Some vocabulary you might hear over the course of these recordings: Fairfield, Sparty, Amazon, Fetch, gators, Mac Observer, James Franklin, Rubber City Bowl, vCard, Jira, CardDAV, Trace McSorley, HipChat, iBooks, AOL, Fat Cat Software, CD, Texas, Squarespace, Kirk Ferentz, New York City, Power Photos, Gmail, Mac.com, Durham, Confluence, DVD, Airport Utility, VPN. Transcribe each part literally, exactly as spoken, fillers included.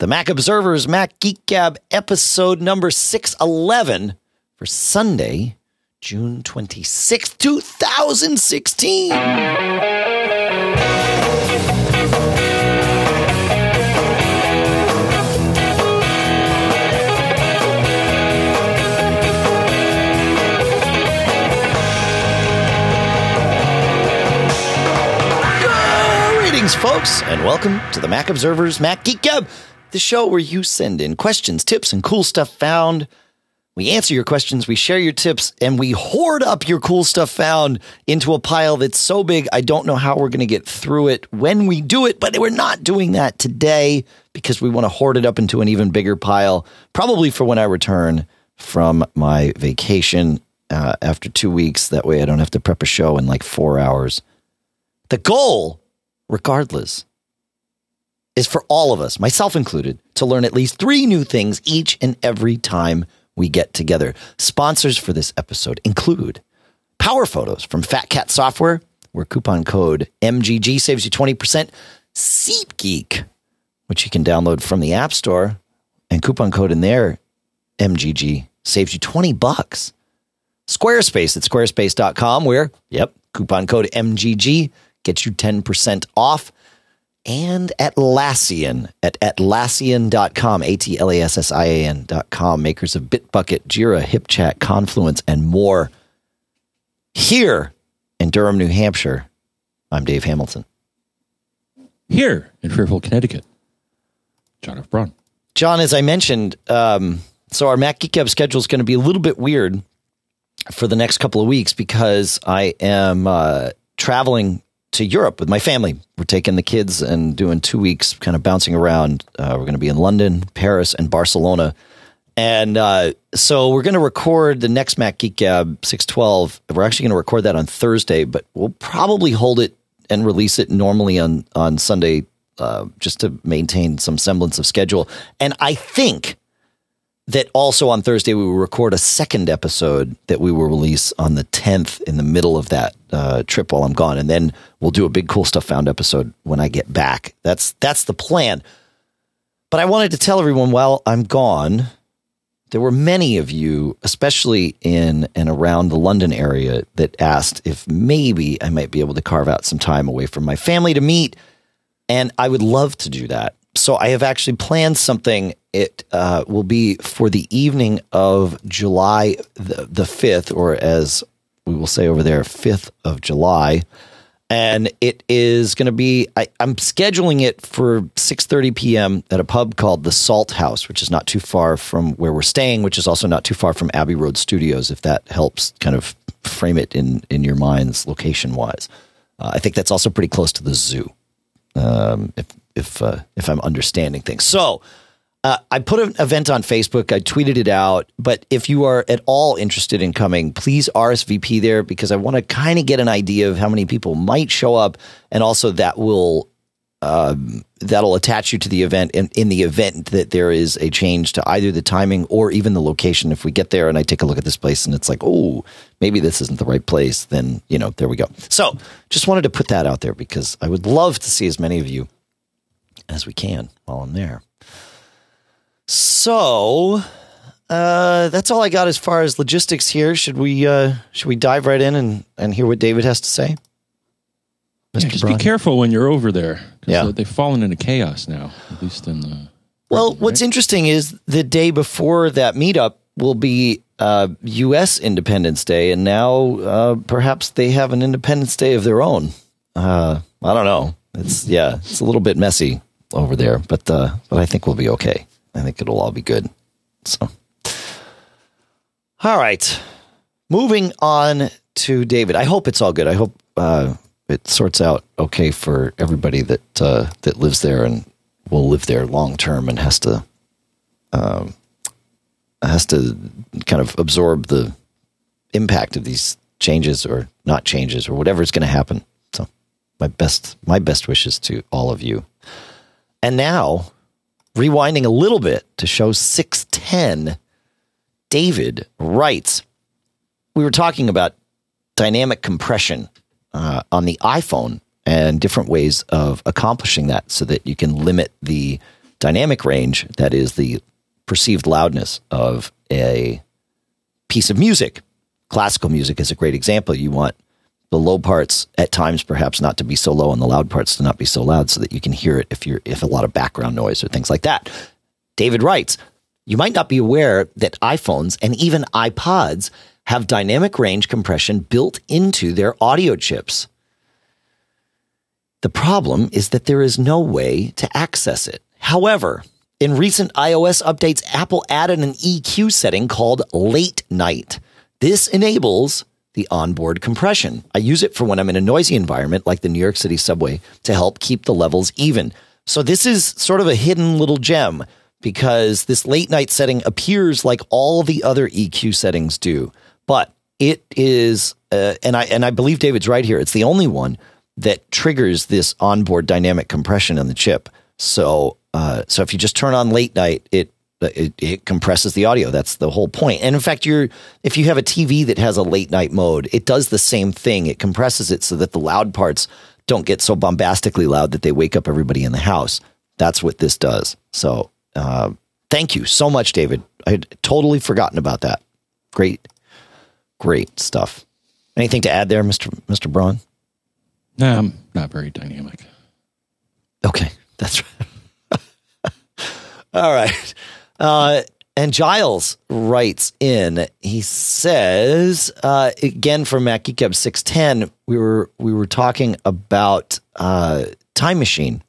The Mac Observer's Mac Geek Gab episode number six eleven for Sunday, June twenty-sixth, two thousand sixteen. Folks, and welcome to the Mac Observer's Mac Geek Gab, the show where you send in questions, tips, and cool stuff found. We answer your questions, we share your tips, and we hoard up your cool stuff found into a pile that's so big, I don't know how we're going to get through it when we do it, but we're not doing that today because we want to hoard it up into an even bigger pile, probably for when I return from my vacation uh, after two weeks. That way I don't have to prep a show in like four hours. The goal, regardless, is for all of us, myself included, to learn at least three new things each and every time we get together. Sponsors for this episode include Power Photos from Fat Cat Software, where coupon code M G G saves you twenty percent. SeatGeek, which you can download from the App Store, and coupon code in there, M G G, saves you twenty bucks. Squarespace at squarespace dot com, where, yep, coupon code M G G gets you ten percent off, and Atlassian at Atlassian dot com, A T L A S S I A N dot com, makers of Bitbucket, Jira, HipChat, Confluence, and more. Here in Durham, New Hampshire, I'm Dave Hamilton. Here in Fairfield, Connecticut, John F. Braun. John, as I mentioned, um, so our Mac Geek Gab schedule is going to be a little bit weird for the next couple of weeks because I am uh, traveling to Europe with my family. We're taking the kids and doing two weeks kind of bouncing around. Uh, we're going to be in London, Paris, and Barcelona. And uh, so we're going to record the next Mac Geek Gab six twelve. We're actually going to record that on Thursday, but we'll probably hold it and release it normally on, on Sunday uh, just to maintain some semblance of schedule. And I think that also on Thursday, we will record a second episode that we will release on the tenth in the middle of that uh, trip while I'm gone. And then we'll do a big Cool Stuff Found episode when I get back. That's that's the plan. But I wanted to tell everyone while I'm gone, there were many of you, especially in and around the London area, that asked if maybe I might be able to carve out some time away from my family to meet. And I would love to do that. So I have actually planned something. It uh, will be for the evening of July the, the fifth, or as we will say over there, fifth of July. And it is going to be, I, I'm scheduling it for six thirty p.m. at a pub called the Salt House, which is not too far from where we're staying, which is also not too far from Abbey Road Studios, if that helps kind of frame it in, in your minds location-wise. Uh, I think that's also pretty close to the zoo, um, if if uh, if I'm understanding things. So uh, I put an event on Facebook. I tweeted it out. But if you are at all interested in coming, please R S V P there, because I want to kind of get an idea of how many people might show up. And also that will um, that'll attach you to the event in, in the event that there is a change to either the timing or even the location. If we get there and I take a look at this place and it's like, oh, maybe this isn't the right place, then, you know, there we go. So just wanted to put that out there because I would love to see as many of you as we can while I'm there. So uh, that's all I got as far as logistics here. Should we uh, should we dive right in and, and hear what David has to say? Yeah, just Braun, be careful when you're over there. Yeah, they've fallen into chaos now, at least in the... Well, right? What's interesting is the day before that meetup will be uh, U S Independence Day, and now uh, perhaps they have an Independence Day of their own. Uh, I don't know. It's yeah, it's a little bit messy over there, but uh, but I think we'll be okay. I think it'll all be good. So, all right, moving on to David. I hope it's all good. I hope uh, it sorts out okay for everybody that uh, that lives there and will live there long term and has to um, has to kind of absorb the impact of these changes or not changes or whatever is going to happen. So, my best my best wishes to all of you. And now, rewinding a little bit to show six ten, David writes, we were talking about dynamic compression uh, on the iPhone and different ways of accomplishing that so that you can limit the dynamic range, that is the perceived loudness of a piece of music. Classical music is a great example. You want the low parts at times perhaps not to be so low and the loud parts to not be so loud so that you can hear it if you're if a lot of background noise or things like that. David writes, you might not be aware that iPhones and even iPods have dynamic range compression built into their audio chips. The problem is that there is no way to access it. However, in recent iOS updates, Apple added an E Q setting called late night. This enables the onboard compression. I use it for when I'm in a noisy environment like the New York City subway to help keep the levels even. So this is sort of a hidden little gem because this late night setting appears like all the other E Q settings do. But it is, uh, and I and I believe David's right here, it's the only one that triggers this onboard dynamic compression on the chip. So uh, so if you just turn on late night, it, it it compresses the audio. That's the whole point. And in fact, you're if you have a T V that has a late night mode, it does the same thing. It compresses it so that the loud parts don't get so bombastically loud that they wake up everybody in the house. That's what this does. So uh, thank you so much, David. I had totally forgotten about that. Great, great stuff. Anything to add there, Mister Mister Braun? No, I'm not very dynamic. Okay, that's right. All right. Uh, and Giles writes in, he says, uh, again from Mac Geek Gab six ten, we were, we were talking about uh, Time Machine.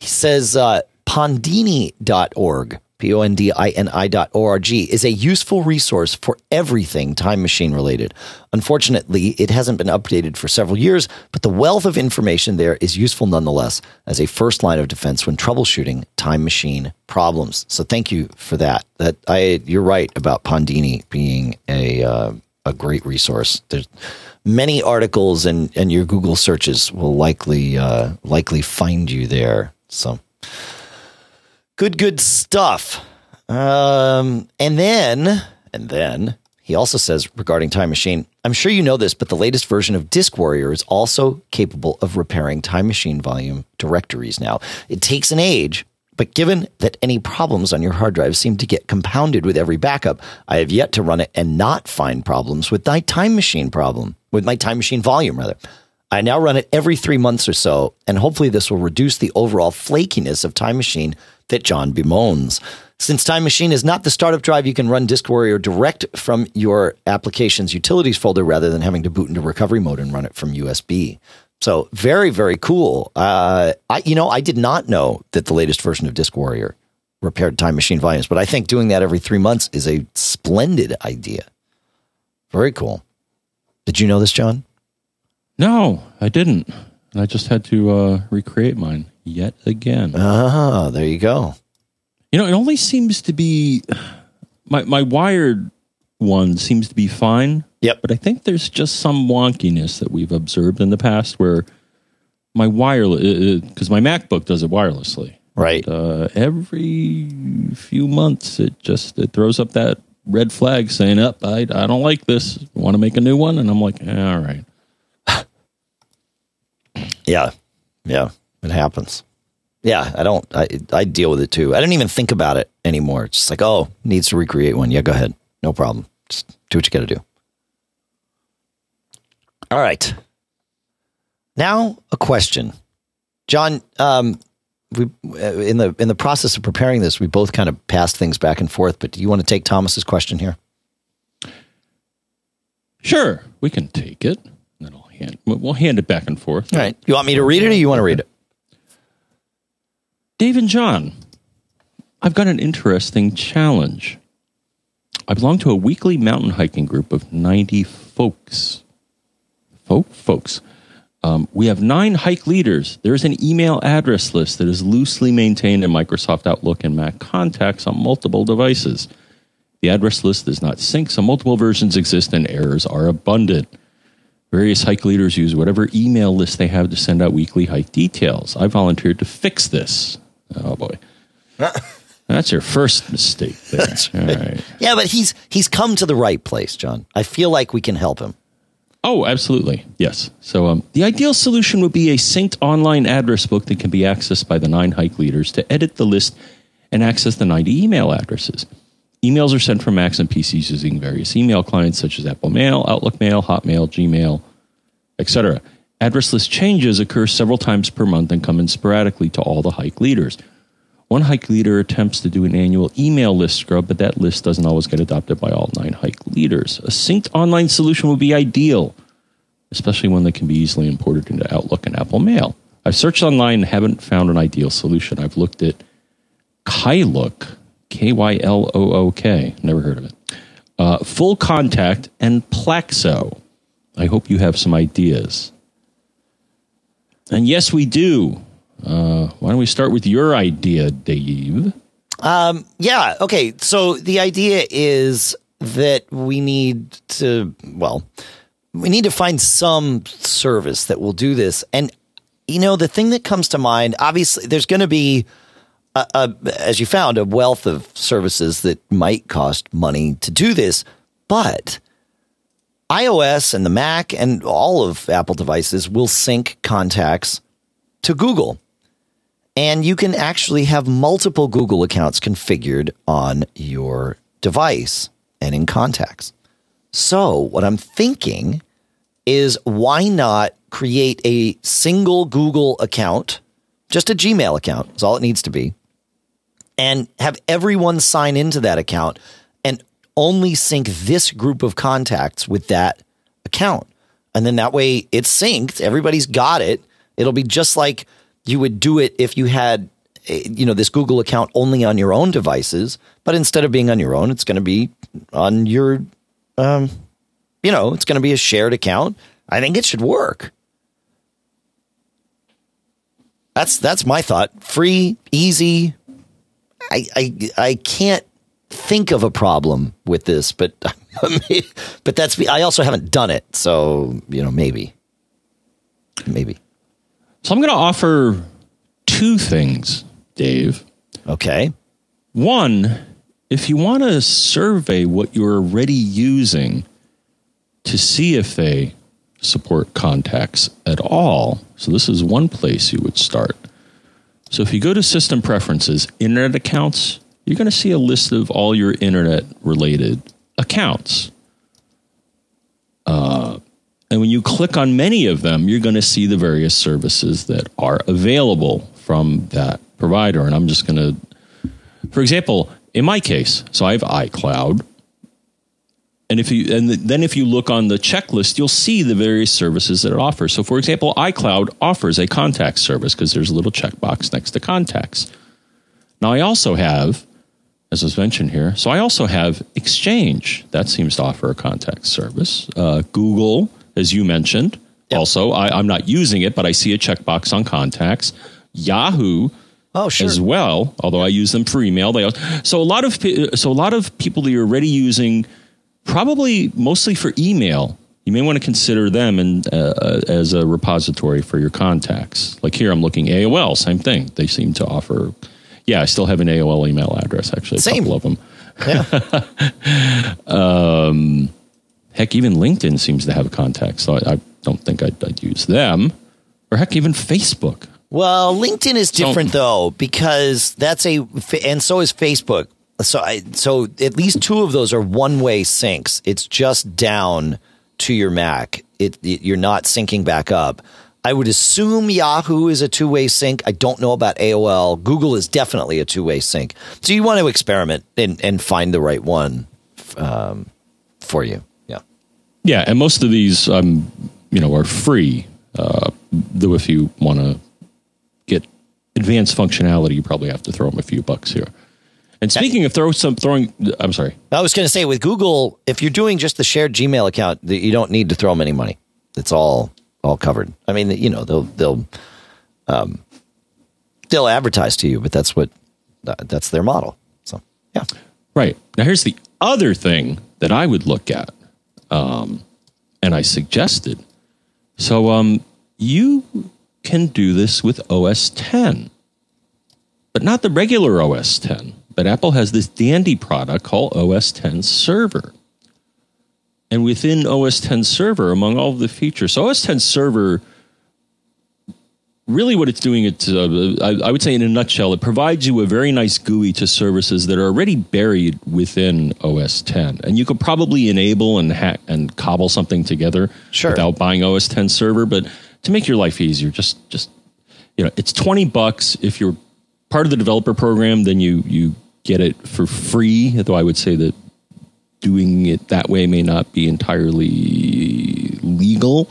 He says uh, Pondini dot org, P O N D I N I dot org is a useful resource for everything Time Machine related. Unfortunately, it hasn't been updated for several years, but the wealth of information there is useful nonetheless as a first line of defense when troubleshooting Time Machine problems. So thank you for that. That I you're right about Pondini being a uh, a great resource. There's many articles and and your Google searches will likely uh, likely find you there. So Good, good stuff. Um, and then, and then he also says regarding Time Machine, I'm sure you know this, but the latest version of DiskWarrior is also capable of repairing Time Machine volume directories. Now it takes an age, but given that any problems on your hard drive seem to get compounded with every backup, I have yet to run it and not find problems with my Time Machine problem with my Time Machine volume rather. I now run it every three months or so, and hopefully this will reduce the overall flakiness of Time Machine that John bemoans. Since Time Machine is not the startup drive, you can run DiskWarrior direct from your application's utilities folder rather than having to boot into recovery mode and run it from U S B. So very, very cool. Uh, I, you know, I did not know that the latest version of DiskWarrior repaired Time Machine volumes, but I think doing that every three months is a splendid idea. Very cool. Did you know this, John? No, I didn't. And I just had to uh, recreate mine yet again. Ah, there you go. You know, it only seems to be... My my wired one seems to be fine. Yep. But I think there's just some wonkiness that we've observed in the past where my wireless... Because my MacBook does it wirelessly. Right. And, uh, every few months, it just it throws up that red flag saying, oh, I, I don't like this. Want to make a new one? And I'm like, eh, all right. Yeah. Yeah. It happens. Yeah. I don't, I, I deal with it too. I don't even think about it anymore. It's just like, oh, needs to recreate one. Yeah, go ahead. No problem. Just do what you got to do. All right. Now a question, John, um, we, in the, in the process of preparing this, we both kind of passed things back and forth, but do you want to take Thomas's question here? Sure. We can take it. Hand. We'll hand it back and forth. All right. You want me to read it or you want to read it? Dave and John, I've got an interesting challenge. I belong to a weekly mountain hiking group of ninety folks. Folk? Folks. Um, we have nine hike leaders. There is an email address list that is loosely maintained in Microsoft Outlook and Mac contacts on multiple devices. The address list does not sync, so multiple versions exist and errors are abundant. Various hike leaders use whatever email list they have to send out weekly hike details. I volunteered to fix this. Oh, boy. That's your first mistake there. That's right. All right. Yeah, but he's he's come to the right place, John. I feel like we can help him. Oh, absolutely. Yes. So um, the ideal solution would be a synced online address book that can be accessed by the nine hike leaders to edit the list and access the ninety email addresses. Emails are sent from Macs and P Cs using various email clients such as Apple Mail, Outlook Mail, Hotmail, Gmail, et cetera. Address list changes occur several times per month and come in sporadically to all the hike leaders. One hike leader attempts to do an annual email list scrub, but that list doesn't always get adopted by all nine hike leaders. A synced online solution would be ideal, especially one that can be easily imported into Outlook and Apple Mail. I've searched online and haven't found an ideal solution. I've looked at Kylook, K Y L O O K, never heard of it, uh, Full Contact, and Plaxo. I hope you have some ideas. And yes, we do. Uh, why don't we start with your idea, Dave? Um, yeah, okay. So the idea is that we need to, well, we need to find some service that will do this. And, you know, the thing that comes to mind, obviously, there's going to be, a, a, as you found, a wealth of services that might cost money to do this. But iOS and the Mac and all of Apple devices will sync contacts to Google. And you can actually have multiple Google accounts configured on your device and in contacts. So what I'm thinking is, why not create a single Google account, just a Gmail account, is all it needs to be, and have everyone sign into that account and only sync this group of contacts with that account. And then that way it's synced. Everybody's got it. It'll be just like you would do it if you had, you know, this Google account only on your own devices, but instead of being on your own, it's going to be on your, um, you know, it's going to be a shared account. I think it should work. That's, that's my thought. Free, easy. I, I, I can't think of a problem with this, but, but that's, I also haven't done it. So, you know, maybe, maybe. So I'm going to offer two things, Dave. Okay. One, if you want to survey what you're already using to see if they support contacts at all. So this is one place you would start. So if you go to System Preferences, Internet Accounts, you're going to see a list of all your internet-related accounts. Uh And when you click on many of them, you're going to see the various services that are available from that provider. And I'm just going to, for example, in my case, so I have iCloud. And if you, and then if you look on the checklist, you'll see the various services that it offers. So for example, iCloud offers a contact service because there's a little checkbox next to contacts. Now I also have, as was mentioned here, so I also have Exchange. That seems to offer a contact service. Uh, Google, as you mentioned, yep. Also, I, I'm not using it, but I see a checkbox on contacts. Yahoo, oh, sure. As well, although I use them for email. They also, so a lot of so a lot of people that you're already using, probably mostly for email, you may want to consider them and uh, as a repository for your contacts. Like here, I'm looking A O L, same thing. They seem to offer. Yeah, I still have an A O L email address. Actually, a same. couple of them. Yeah. um. Heck, even LinkedIn seems to have a contact, so I, I don't think I'd, I'd use them. Or heck, even Facebook. Well, LinkedIn is different, so, though, because that's a – and so is Facebook. So I, so at least two of those are one-way syncs. It's just down to your Mac. It, it You're not syncing back up. I would assume Yahoo is a two-way sync. I don't know about A O L. Google is definitely a two-way sync. So you want to experiment and, and find the right one um, for you. Yeah, and most of these, um, you know, are free. Uh, though, if you want to get advanced functionality, you probably have to throw them a few bucks here. And speaking of throw some throwing, I'm sorry. I was going to say with Google, if you're doing just the shared Gmail account, you don't need to throw them any money. It's all all covered. I mean, you know, they'll they'll um, they'll advertise to you, but that's what that's their model. So yeah, right. Now here's the other thing that I would look at. Um, and I suggested, so um, you can do this with O S ten, but not the regular O S ten. But Apple has this dandy product called O S ten Server. And within O S ten Server, among all of the features, so O S ten Server, really what it's doing, it's, uh, I, I would say in a nutshell, it provides you a very nice G U I to services that are already buried within O S ten. And you could probably enable and hack and cobble something together sure. without buying O S ten Server. But to make your life easier, just, just you know, it's twenty bucks. If you're part of the developer program, then you you get it for free, though I would say that doing it that way may not be entirely legal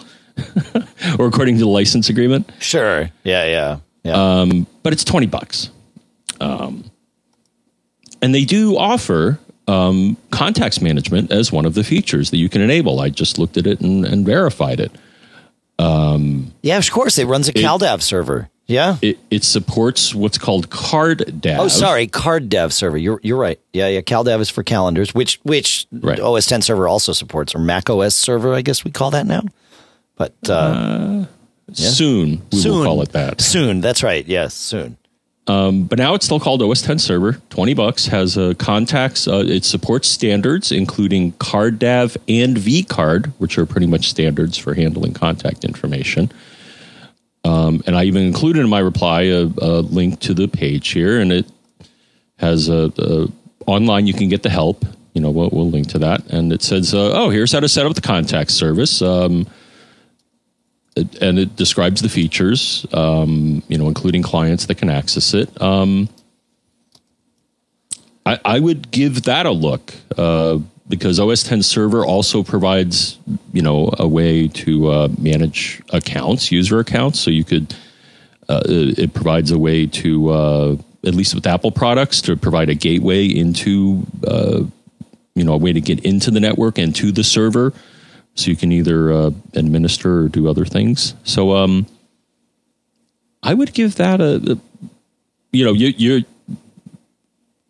or according to the license agreement. Sure. Yeah. Yeah. Yeah. Um, but it's twenty bucks. Um, and they do offer um, contacts management as one of the features that you can enable. I just looked at it and, and verified it. Um, yeah, of course. It runs a it, CalDAV server. Yeah. It, it supports what's called CardDAV. Oh, sorry. CardDAV server. You're you're right. Yeah, yeah. CalDAV is for calendars, which which right. O S ten server also supports, or Mac O S server, I guess we call that now. But uh, uh, yeah. soon we soon. will call it that. Soon. That's right. Yes, soon. Um, but now it's still called O S ten Server. twenty bucks, has uh, contacts. Uh, it supports standards, including CardDAV and vCard, which are pretty much standards for handling contact information. Um, and I even included in my reply a, a link to the page here, and it has a, a online. You can get the help. You know, we'll, we'll link to that. And it says, uh, oh, here's how to set up the contact service. Um, it, and it describes the features, um, you know, including clients that can access it. Um, I, I would give that a look uh, because O S ten Server also provides, you know, a way to uh, manage accounts, user accounts. So you could, uh, it, it provides a way to, uh, at least with Apple products, to provide a gateway into, uh, you know, a way to get into the network and to the server. So you can either uh, administer or do other things. So um, I would give that a, a you know, you, you're,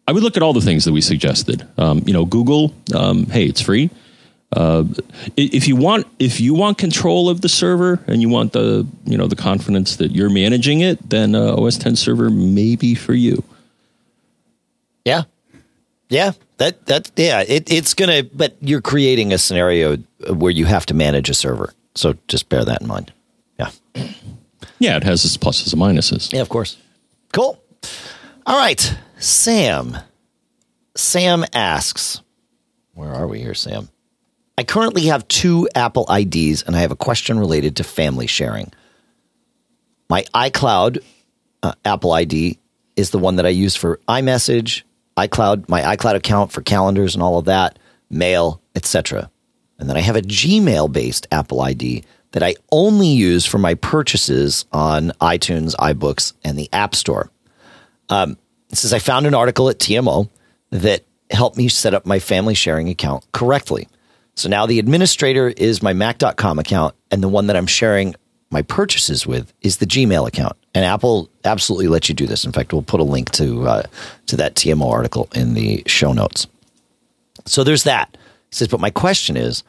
I would look at all the things that we suggested. Um, you know, Google, um, hey, it's free. Uh, if you want, if you want control of the server and you want the, you know, the confidence that you're managing it, then uh, O S ten Server may be for you. Yeah. Yeah, that that yeah, it, it's gonna. But you're creating a scenario where you have to manage a server, so just bear that in mind. Yeah, yeah, it has its pluses and minuses. Yeah, of course. Cool. All right, Sam. Sam asks, "Where are we here, Sam? I currently have two Apple I Ds, and I have a question related to family sharing. My iCloud uh, Apple I D is the one that I use for iMessage." iCloud, my iCloud account for calendars and all of that, mail, et cetera. And then I have a Gmail-based Apple I D that I only use for my purchases on iTunes, iBooks, and the App Store. Um, it says, I found an article at T M O that helped me set up my family sharing account correctly. So now the administrator is my Mac dot com account, and the one that I'm sharing my purchases with is the Gmail account. And Apple absolutely lets you do this. In fact, we'll put a link to uh, to that T M O article in the show notes. So there's that. It says, but my question is,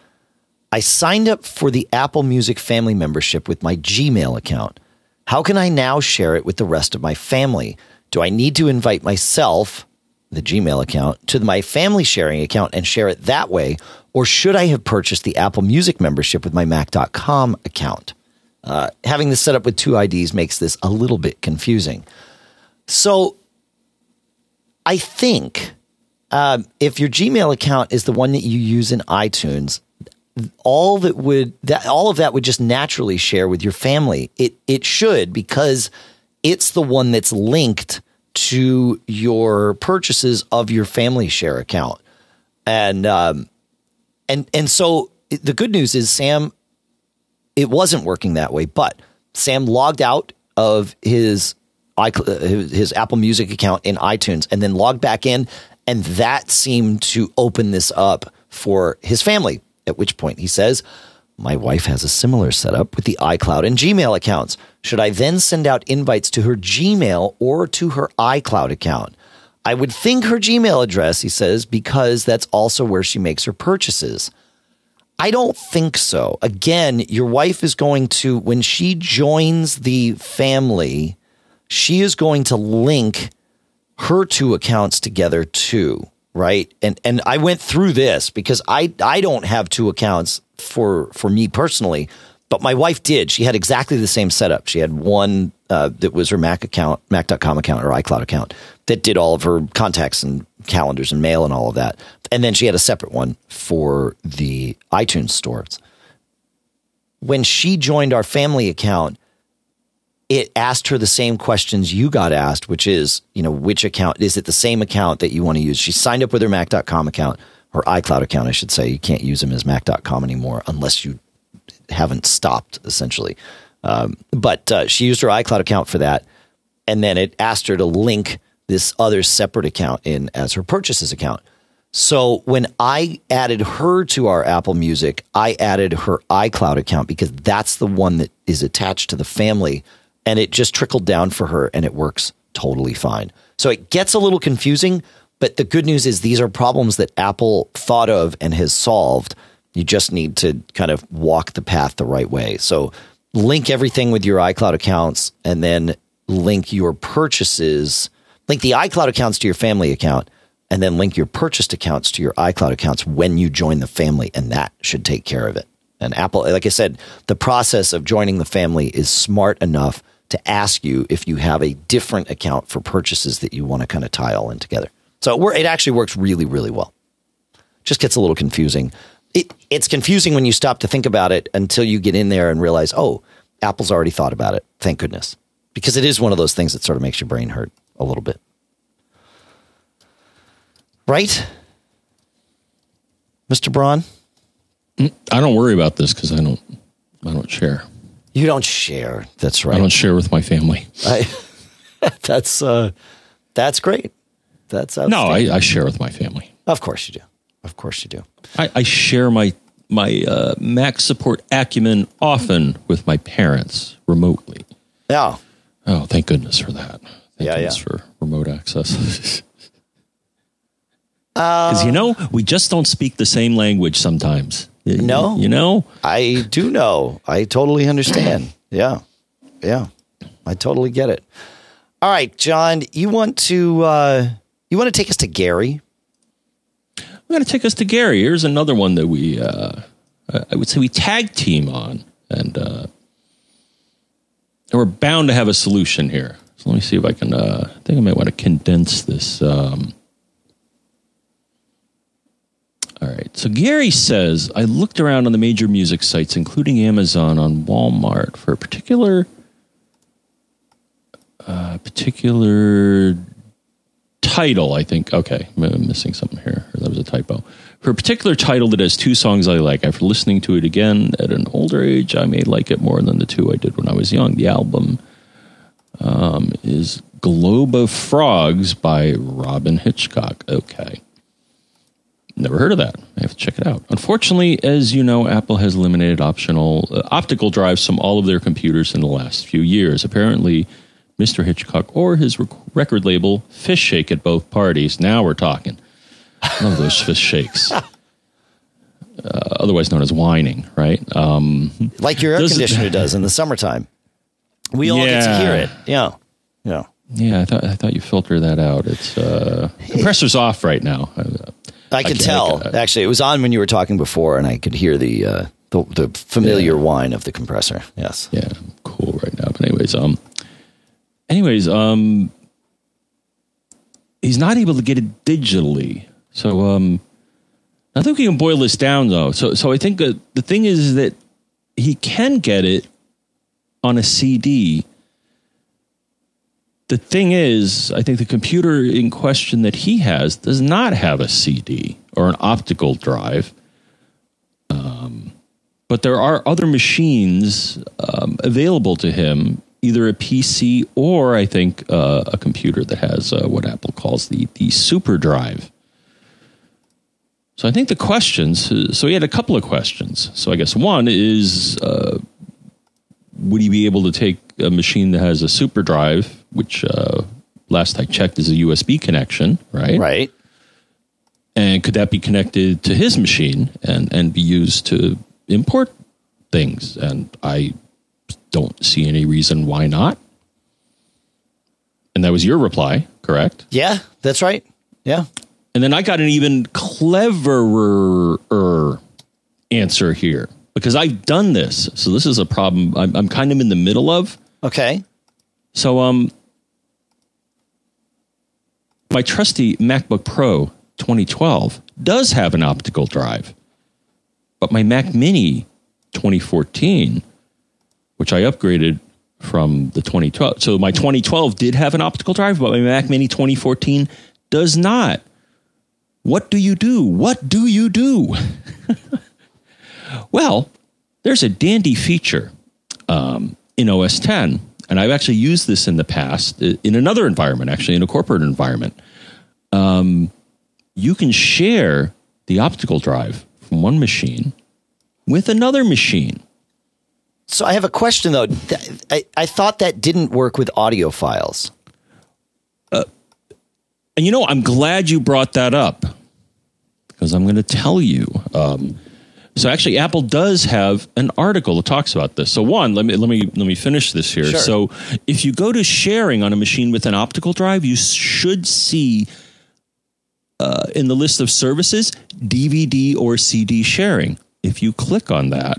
I signed up for the Apple Music family membership with my Gmail account. How can I now share it with the rest of my family? Do I need to invite myself, the Gmail account, to my family sharing account and share it that way? Or should I have purchased the Apple Music membership with my Mac dot com account? Uh, having this set up with two I Ds makes this a little bit confusing. So I think um, if your Gmail account is the one that you use in iTunes, all that would that all of that would just naturally share with your family. It it should, because it's the one that's linked to your purchases of your family share account. And um, and and so the good news is, Sam, it wasn't working that way, but Sam logged out of his his Apple Music account in iTunes and then logged back in, and that seemed to open this up for his family, at which point he says, my wife has a similar setup with the iCloud and Gmail accounts. Should I then send out invites to her Gmail or to her iCloud account? I would think her Gmail address, he says, because that's also where she makes her purchases. I don't think so. Again, your wife is going to, when she joins the family, she is going to link her two accounts together too. right? And and I went through this because I, I don't have two accounts for, for me personally, but my wife did. She had exactly the same setup. She had one uh, that was her Mac account, Mac dot com account or iCloud account that did all of her contacts and calendars and mail and all of that. And then she had a separate one for the iTunes stores. When she joined our family account, it asked her the same questions you got asked, which is, you know, which account, is it the same account that you want to use? She signed up with her Mac dot com account, her iCloud account, I should say. You can't use them as Mac dot com anymore unless you haven't stopped, essentially. Um, but uh, she used her iCloud account for that. And then it asked her to link this other separate account in as her purchases account. So when I added her to our Apple Music, I added her iCloud account because that's the one that is attached to the family. And it just trickled down for her, and it works totally fine. So it gets a little confusing, but the good news is these are problems that Apple thought of and has solved. You just need to kind of walk the path the right way. So link everything with your iCloud accounts, and then link your purchases, link the iCloud accounts to your family account, and then link your purchased accounts to your iCloud accounts when you join the family, and that should take care of it. And Apple, like I said, the process of joining the family is smart enough to ask you if you have a different account for purchases that you want to kind of tie all in together. So it actually works really, really well. Just gets a little confusing. It, it's confusing when you stop to think about it until you get in there and realize, oh, Apple's already thought about it. Thank goodness. Because it is one of those things that sort of makes your brain hurt a little bit. Right? Mister Braun? I don't worry about this because I don't, I don't share. You don't share. That's right. I don't share with my family. I, that's uh, that's great. That's no. I, I share with my family. Of course you do. Of course you do. I, I share my my uh, Mac support acumen often with my parents remotely. Yeah. Oh, thank goodness for that. Thank yeah, goodness yeah. for remote access. Because uh, you know, we just don't speak the same language sometimes. No, you know, I do know. I totally understand. Yeah. Yeah. I totally get it. All right, John, you want to, uh, you want to take us to Gary? I'm going to take us to Gary. Here's another one that we, uh, I would say we tag team on, and, uh, and we're bound to have a solution here. So let me see if I can, uh, I think I might want to condense this, um, all right. So Gary says, I looked around on the major music sites, including Amazon, on Walmart for a particular, uh, particular title, I think. Okay, I'm missing something here. That was a typo. For a particular title that has two songs I like. After listening to it again at an older age, I may like it more than the two I did when I was young. The album um, is Globe of Frogs by Robin Hitchcock. Okay. Never heard of that. I have to check it out. Unfortunately, as you know, Apple has eliminated optional uh, optical drives from all of their computers in the last few years. Apparently, Mister Hitchcock or his rec- record label fish shake at both parties. Now we're talking. One of those fish shakes. Uh, otherwise known as whining, right? Um, like your air does conditioner it, does in the summertime. We all yeah. get to hear it. Yeah. Yeah. Yeah, I thought, I thought you filtered that out. It's uh, compressor's off right now. Uh, I could I tell. It. Actually, it was on when you were talking before, and I could hear the uh, the, the familiar yeah. whine of the compressor. Yes. Yeah, I'm cool right now. But anyways, um, anyways, um, he's not able to get it digitally. So um, I think we can boil this down, though. So so I think uh, the thing is that he can get it on a C D. The thing is, I think the computer in question that he has does not have a C D or an optical drive. Um, but there are other machines um, available to him, either a P C or I think uh, a computer that has uh, what Apple calls the, the super drive. So I think the questions, so he had a couple of questions. So I guess one is, uh, would he be able to take a machine that has a super drive, which uh, last I checked is a U S B connection, right? Right. And could that be connected to his machine and, and be used to import things? And I don't see any reason why not. And that was your reply, correct? Yeah, that's right. Yeah. And then I got an even cleverer answer here, because I've done this. So this is a problem I'm, I'm kind of in the middle of. Okay. So um, my trusty MacBook Pro twenty twelve does have an optical drive, but my Mac Mini twenty fourteen, which I upgraded from the twenty twelve. So my twenty twelve did have an optical drive, but my Mac Mini twenty fourteen does not. What do you do? What do you do? Well, there's a dandy feature um, in O S X, and I've actually used this in the past in another environment, actually in a corporate environment. Um, you can share the optical drive from one machine with another machine. So I have a question, though. I, I thought that didn't work with audio files. Uh, and, you know, I'm glad you brought that up, because I'm going to tell you. Um, so actually, Apple does have an article that talks about this. So one, let me let me let me finish this here. Sure. So if you go to sharing on a machine with an optical drive, you should see uh, in the list of services, D V D or C D sharing. If you click on that.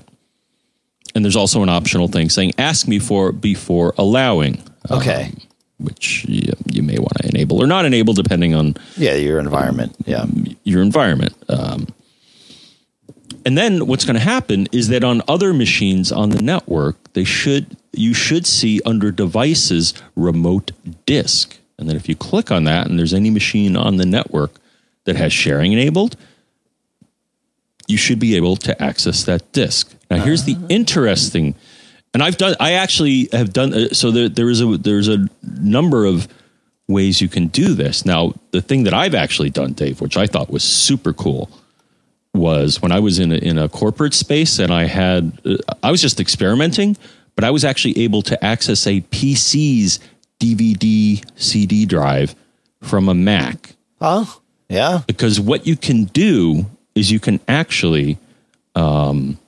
And there's also an optional thing saying, ask me for before allowing. Okay. Um, which you, you may want to enable or not enable, depending on. Yeah, your environment. Yeah. Your environment. Um, and then what's going to happen is that on other machines on the network, they should you should see under devices, remote disk. And then if you click on that and there's any machine on the network that has sharing enabled, you should be able to access that disk. Now, here's the interesting, and I've done, I actually have done, uh, so there, there is a, there's a number of ways you can do this. Now, the thing that I've actually done, Dave, which I thought was super cool, was when I was in a, in a corporate space and I had, uh, I was just experimenting, but I was actually able to access a P C's D V D, C D drive from a Mac. Oh, yeah. Because what you can do is you can actually, um,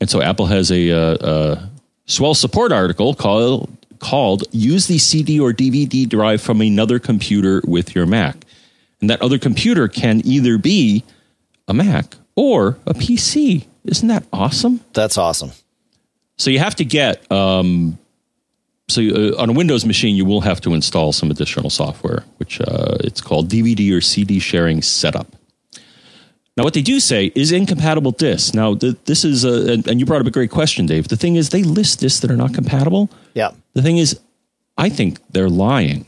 and so Apple has a, uh, uh, swell support article called, called Use the C D or D V D drive from another computer with your Mac. And that other computer can either be a Mac or a P C. Isn't that awesome? That's awesome. So you have to get... Um, so you, uh, on a Windows machine, you will have to install some additional software, which uh, it's called D V D or C D sharing setup. Now, what they do say is incompatible disks. Now, th- this is, a, and, and you brought up a great question, Dave. The thing is, they list disks that are not compatible. Yeah. The thing is, I think they're lying.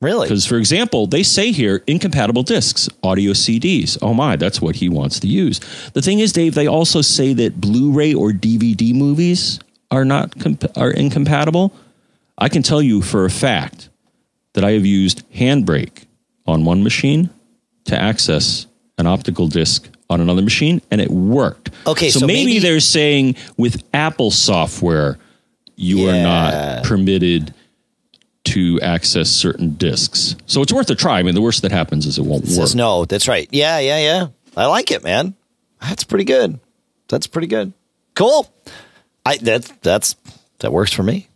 Really? Because, for example, they say here, incompatible disks, audio C Ds. Oh, my, that's what he wants to use. The thing is, Dave, they also say that Blu-ray or D V D movies are, not comp- are incompatible. I can tell you for a fact that I have used Handbrake on one machine to access an optical disc on another machine, and it worked. Okay, so, so maybe, maybe they're saying with Apple software, you yeah. are not permitted to access certain discs. So it's worth a try. I mean, the worst that happens is it won't it work. Says no, that's right. Yeah, yeah, yeah. I like it, man. That's pretty good. That's pretty good. Cool. I that that's that works for me.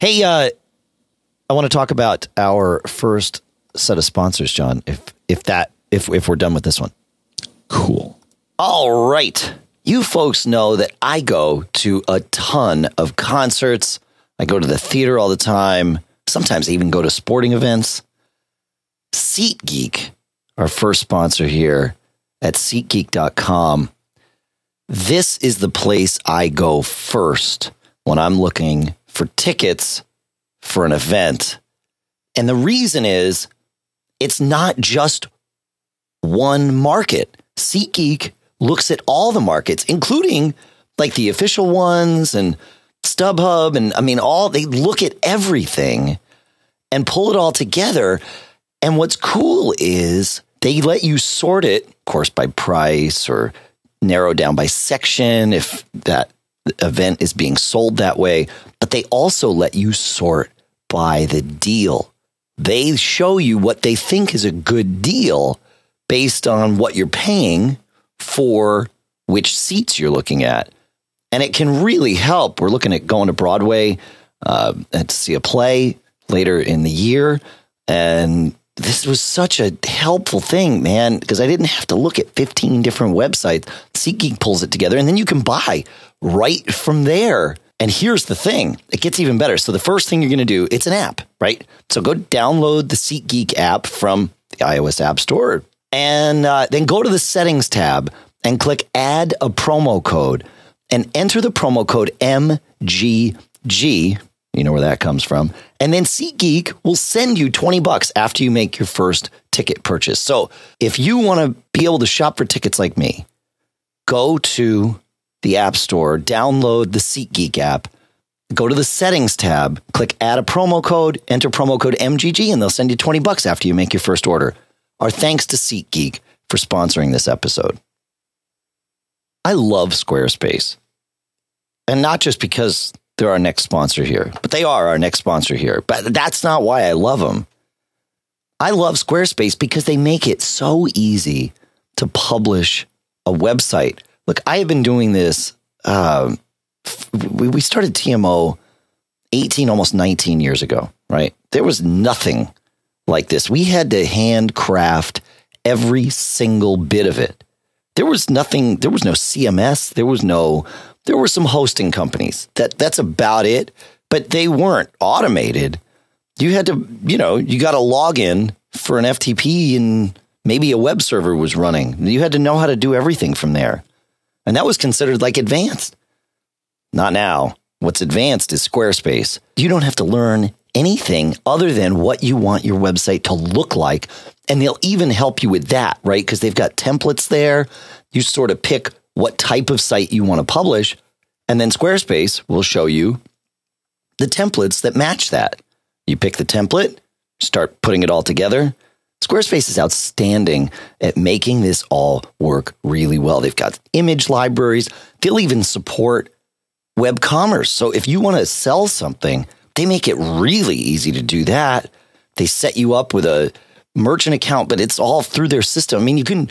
Hey, uh, I want to talk about our first set of sponsors, John. If if that. If, if we're done with this one. Cool. All right. You folks know that I go to a ton of concerts. I go to the theater all the time. Sometimes I even go to sporting events. SeatGeek, our first sponsor here at SeatGeek dot com. This is the place I go first when I'm looking for tickets for an event. And the reason is it's not just one market. SeatGeek looks at all the markets, including like the official ones and StubHub. And I mean, all they look at everything and pull it all together. And what's cool is they let you sort it, of course, by price or narrow down by section if that event is being sold that way. But they also let you sort by the deal. They show you what they think is a good deal based on what you're paying for which seats you're looking at. And it can really help. We're looking at going to Broadway uh, to see a play later in the year. And This was such a helpful thing, man, because I didn't have to look at fifteen different websites. SeatGeek pulls it together, and then you can buy right from there. And here's the thing. It gets even better. So the first thing you're going to do, it's an app, right? So go download the SeatGeek app from the iOS App Store, and uh, then go to the Settings tab and click Add a Promo Code and enter the promo code M G G. You know where that comes from. And then SeatGeek will send you twenty bucks after you make your first ticket purchase. So if you want to be able to shop for tickets like me, go to the App Store, download the SeatGeek app, go to the Settings tab, click Add a Promo Code, enter promo code M G G, and they'll send you twenty bucks after you make your first order. Our thanks to SeatGeek for sponsoring this episode. I love Squarespace. And not just because they're our next sponsor here, but they are our next sponsor here. But that's not why I love them. I love Squarespace because they make it so easy to publish a website. Look, I have been doing this. Uh, we started T M O eighteen, almost nineteen years ago, right? There was nothing like this. We had to handcraft every single bit of it. There was nothing. There was no C M S. There was no. There were some hosting companies. That that's about it. But they weren't automated. You had to, you know, you got to log in for an F T P and maybe a web server was running. You had to know how to do everything from there. And that was considered like advanced. Not now. What's advanced is Squarespace. You don't have to learn anything other than what you want your website to look like. And they'll even help you with that, right? Because they've got templates there. You sort of pick what type of site you want to publish. And then Squarespace will show you the templates that match that. You pick the template, start putting it all together. Squarespace is outstanding at making this all work really well. They've got image libraries. They'll even support web commerce. So if you want to sell something, they make it really easy to do that. They set you up with a merchant account, but it's all through their system. I mean, you can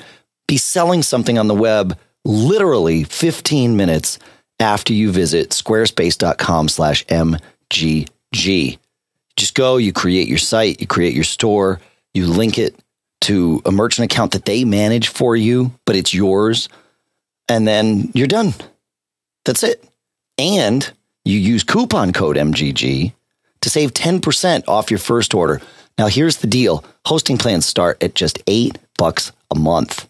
be selling something on the web literally fifteen minutes after you visit squarespace dot com slash M G G. Just go, you create your site, you create your store, you link it to a merchant account that they manage for you, but it's yours. And then you're done. That's it. And you use coupon code M G G to save ten percent off your first order. Now, here's the deal. Hosting plans start at just eight bucks a month.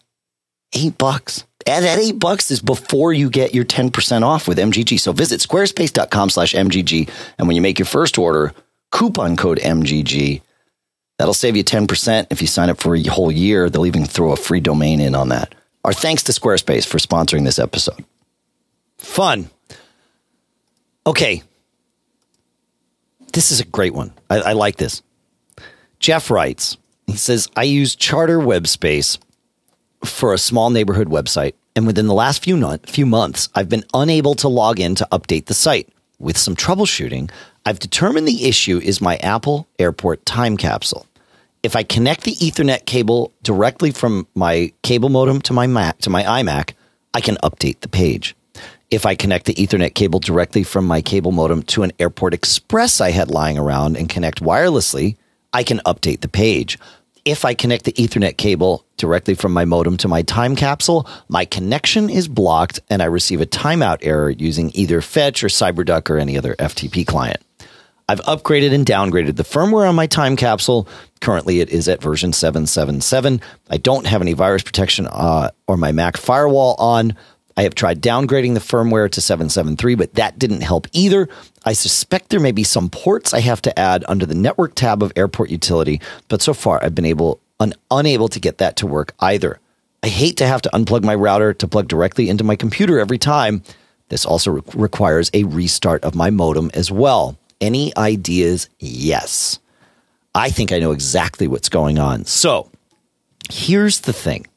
Eight bucks. And that eight bucks is before you get your ten percent off with M G G. So visit squarespace dot com slash M G G. And when you make your first order, coupon code M G G. That'll save you ten percent. If you sign up for a whole year, they'll even throw a free domain in on that. Our thanks to Squarespace for sponsoring this episode. Fun. Okay. This is a great one. I, I like this. Jeff writes, he says, I use Charter web space for a small neighborhood website. And within the last few, non- few months, I've been unable to log in to update the site. With some troubleshooting, I've determined the issue is my Apple Airport time capsule. If I connect the Ethernet cable directly from my cable modem to my Mac, to my iMac, I can update the page. If I connect the Ethernet cable directly from my cable modem to an Airport Express I had lying around and connect wirelessly, I can update the page. If I connect the Ethernet cable directly from my modem to my time capsule, my connection is blocked and I receive a timeout error using either Fetch or CyberDuck or any other F T P client. I've upgraded and downgraded the firmware on my time capsule. Currently, it is at version seven seven seven. I don't have any virus protection uh, or my Mac firewall on. I have tried downgrading the firmware to seven seven three, but that didn't help either. I suspect there may be some ports I have to add under the network tab of Airport Utility, but so far I've been able un, unable to get that to work either. I hate to have to unplug my router to plug directly into my computer every time. This also re- requires a restart of my modem as well. Any ideas? Yes. I think I know exactly what's going on. So here's the thing.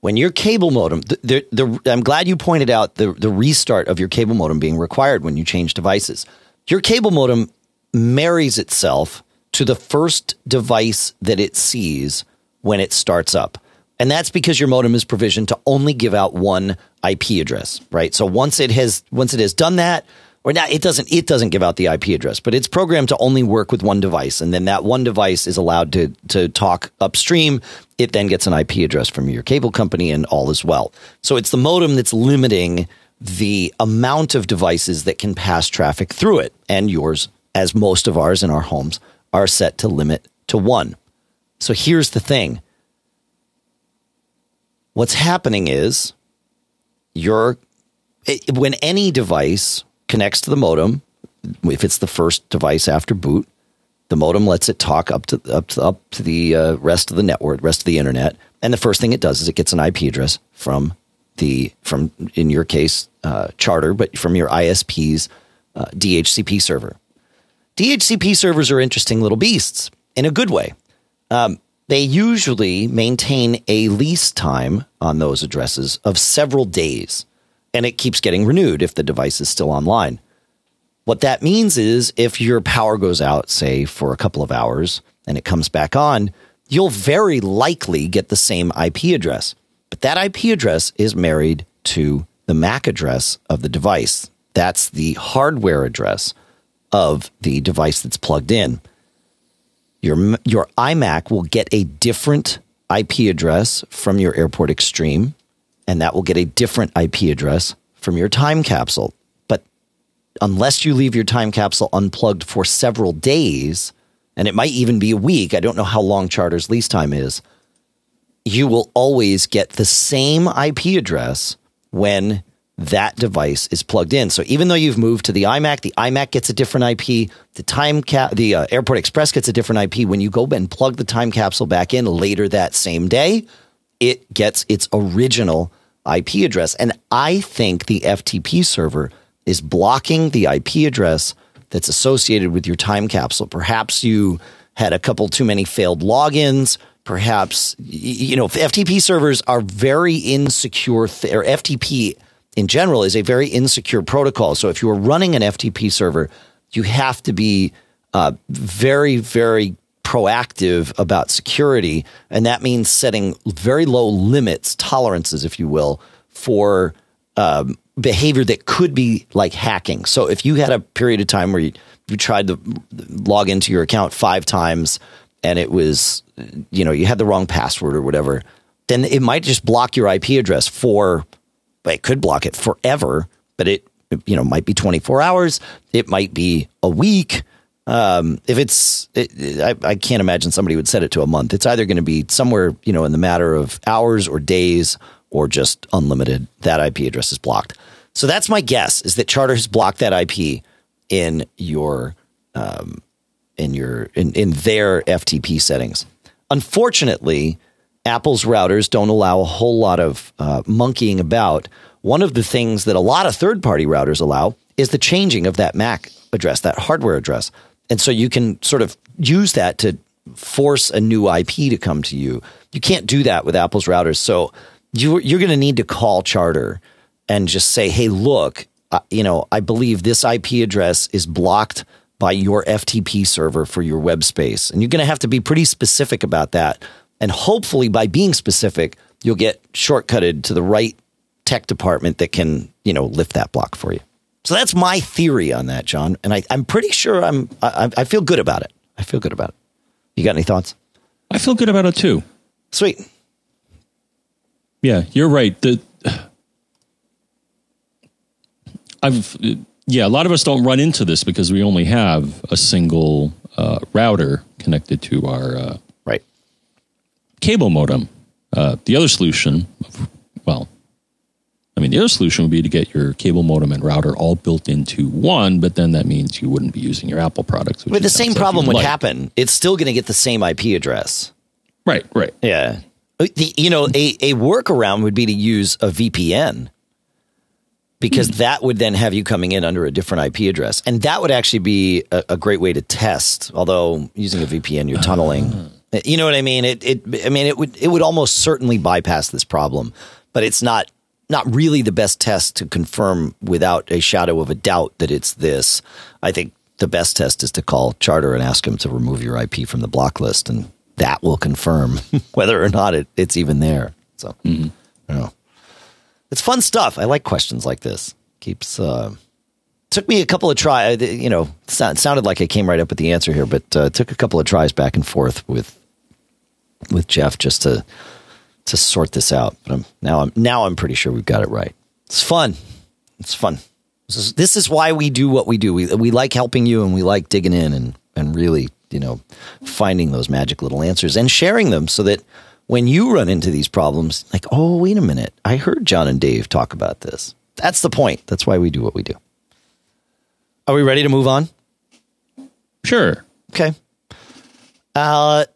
When your cable modem, the, the, the, I'm glad you pointed out the, the restart of your cable modem being required when you change devices. Your cable modem marries itself to the first device that it sees when it starts up. And that's because your modem is provisioned to only give out one I P address, right? So once it has, once it has done that, or not, it doesn't, it doesn't give out the I P address, but it's programmed to only work with one device. And then that one device is allowed to, to talk upstream. It then gets an I P address from your cable company and all as well. So it's the modem that's limiting the amount of devices that can pass traffic through it. And yours, as most of ours in our homes, are set to limit to one. So here's the thing. What's happening is your it, when any device connects to the modem, if it's the first device after boot, the modem lets it talk up to up to, up to the uh, rest of the network, rest of the internet, and the first thing it does is it gets an I P address from the from in your case uh, Charter, but from your I S P's uh, D H C P server. D H C P servers are interesting little beasts in a good way. Um, they usually maintain a lease time on those addresses of several days, and it keeps getting renewed if the device is still online. What that means is if your power goes out, say, for a couple of hours and it comes back on, you'll very likely get the same I P address. But that I P address is married to the MAC address of the device. That's the hardware address of the device that's plugged in. Your your iMac will get a different I P address from your Airport Extreme, and that will get a different I P address from your time capsule. But unless you leave your time capsule unplugged for several days, and it might even be a week, I don't know how long Charter's lease time is, you will always get the same I P address when that device is plugged in. So even though you've moved to the iMac, the iMac gets a different I P. The time cap, the uh, Airport Express gets a different I P. When you go and plug the time capsule back in later that same day, it gets its original I P address. And I think the F T P server is blocking the I P address that's associated with your time capsule. Perhaps you had a couple too many failed logins. Perhaps, you know, F T P servers are very insecure, th- or F T P in general is a very insecure protocol. So if you are running an F T P server, you have to be uh, very, very proactive about security. And that means setting very low limits, tolerances, if you will, for um, behavior that could be like hacking. So if you had a period of time where you, you tried to log into your account five times and it was, you know, you had the wrong password or whatever, then it might just block your I P address for it could block it forever, but it, you know, might be twenty-four hours. It might be a week. Um, if it's, it, I, I can't imagine somebody would set it to a month. It's either going to be somewhere, you know, in the matter of hours or days or just unlimited. That I P address is blocked. So that's my guess, is that Charter has blocked that I P in your, um, in your, in, in their F T P settings. Unfortunately, Apple's routers don't allow a whole lot of uh, monkeying about. One of the things that a lot of third-party routers allow is the changing of that MAC address, that hardware address. And so you can sort of use that to force a new I P to come to you. You can't do that with Apple's routers. So you, you're going to need to call Charter and just say, hey, look, uh, you know, I believe this I P address is blocked by your F T P server for your web space. And you're going to have to be pretty specific about that. And hopefully by being specific, you'll get shortcutted to the right tech department that can, you know, lift that block for you. So that's my theory on that, John. And I, I'm pretty sure I'm, I, I feel good about it. I feel good about it. You got any thoughts? I feel good about it too. Sweet. Yeah, you're right. The, I've, yeah, a lot of us don't run into this because we only have a single uh, router connected to our, uh, cable modem. Uh, the other solution, well, I mean, the other solution would be to get your cable modem and router all built into one, but then that means you wouldn't be using your Apple products. But the same problem would happen. It's still going to get the same I P address. Right, right. Yeah. The, you know, a, a workaround would be to use a V P N, because mm. that would then have you coming in under a different I P address. And that would actually be a, a great way to test, although using a V P N, you're tunneling. Uh. You know what I mean? It, it, I mean, it would, it would almost certainly bypass this problem, but it's not, not really the best test to confirm without a shadow of a doubt that it's this. I think the best test is to call Charter and ask them to remove your I P from the block list, and that will confirm whether or not it, it's even there. So, mm-hmm. you know, it's fun stuff. I like questions like this. Keeps, uh, Took me a couple of tries, you know, it sounded like I came right up with the answer here, but uh, took a couple of tries back and forth with with Jeff just to to sort this out. But I'm, now I'm now I'm pretty sure we've got it right. It's fun. It's fun. This is, this is why we do what we do. We we like helping you, and we like digging in and and really, you know, finding those magic little answers and sharing them so that when you run into these problems, like, oh, wait a minute, I heard John and Dave talk about this. That's the point. That's why we do what we do. Are we ready to move on? Sure. Okay. Uh,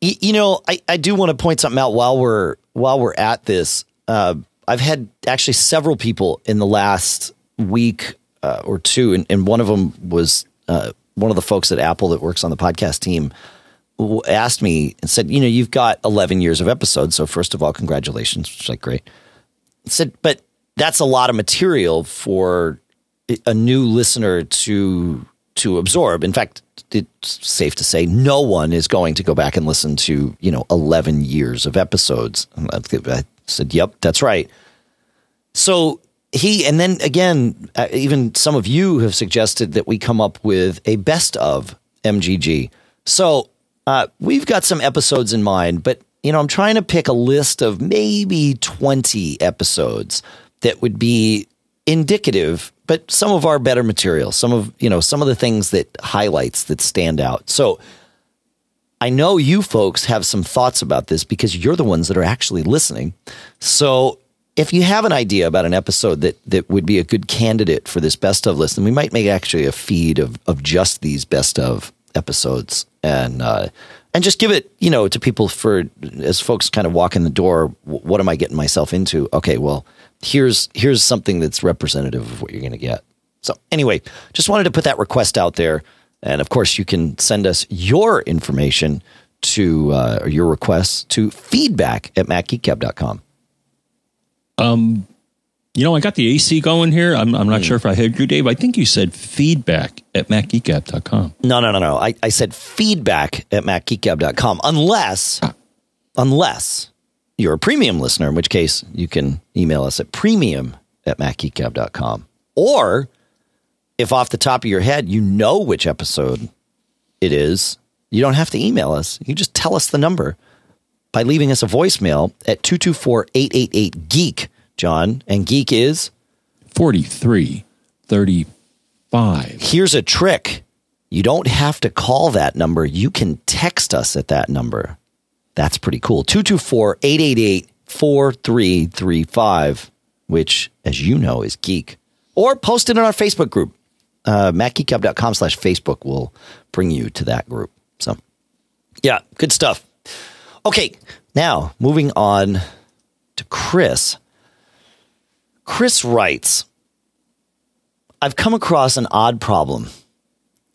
y- you know, I, I do want to point something out while we're while we're at this. Uh, I've had actually several people in the last week uh, or two, and, and one of them was uh, one of the folks at Apple that works on the podcast team w- asked me and said, you know, you've got eleven years of episodes. So first of all, congratulations. Which is like, great. I said, but that's a lot of material for a new listener to to absorb. In fact, it's safe to say no one is going to go back and listen to, you know, eleven years of episodes. I said, yep, that's right. So he, and then again, even some of you have suggested that we come up with a best of M G G. So uh, we've got some episodes in mind, but, you know, I'm trying to pick a list of maybe twenty episodes that would be indicative, but some of our better material, some of, you know, some of the things that highlights that stand out. So I know you folks have some thoughts about this because you're the ones that are actually listening. So if you have an idea about an episode that, that would be a good candidate for this best of list, then we might make actually a feed of, of just these best of episodes and, uh, and just give it, you know, to people for, as folks kind of walk in the door, what am I getting myself into? Okay, well, here's here's something that's representative of what you're going to get. So anyway, just wanted to put that request out there. And of course, you can send us your information to, uh, or your requests to feedback at mac geek gab dot com. Um, you know, I got the A C going here. I'm, I'm not mm. sure if I heard you, Dave. I think you said feedback at mac geek gab dot com. No, no, no, no. I, I said feedback at mac geek gab dot com unless, ah. unless you're a premium listener, in which case you can email us at premium at mac geek gab dot com. Or if off the top of your head, you know which episode it is, you don't have to email us. You just tell us the number by leaving us a voicemail at two two four, eight eight eight, geek, John. And geek is? forty-three thirty-five. Here's a trick. You don't have to call that number. You can text us at that number. That's pretty cool. two two four, eight eight eight, four three three five, which, as you know, is geek. Or post it in our Facebook group. Uh, mac geek gab dot com slash Facebook will bring you to that group. So, yeah, good stuff. Okay, now moving on to Chris. Chris writes, I've come across an odd problem.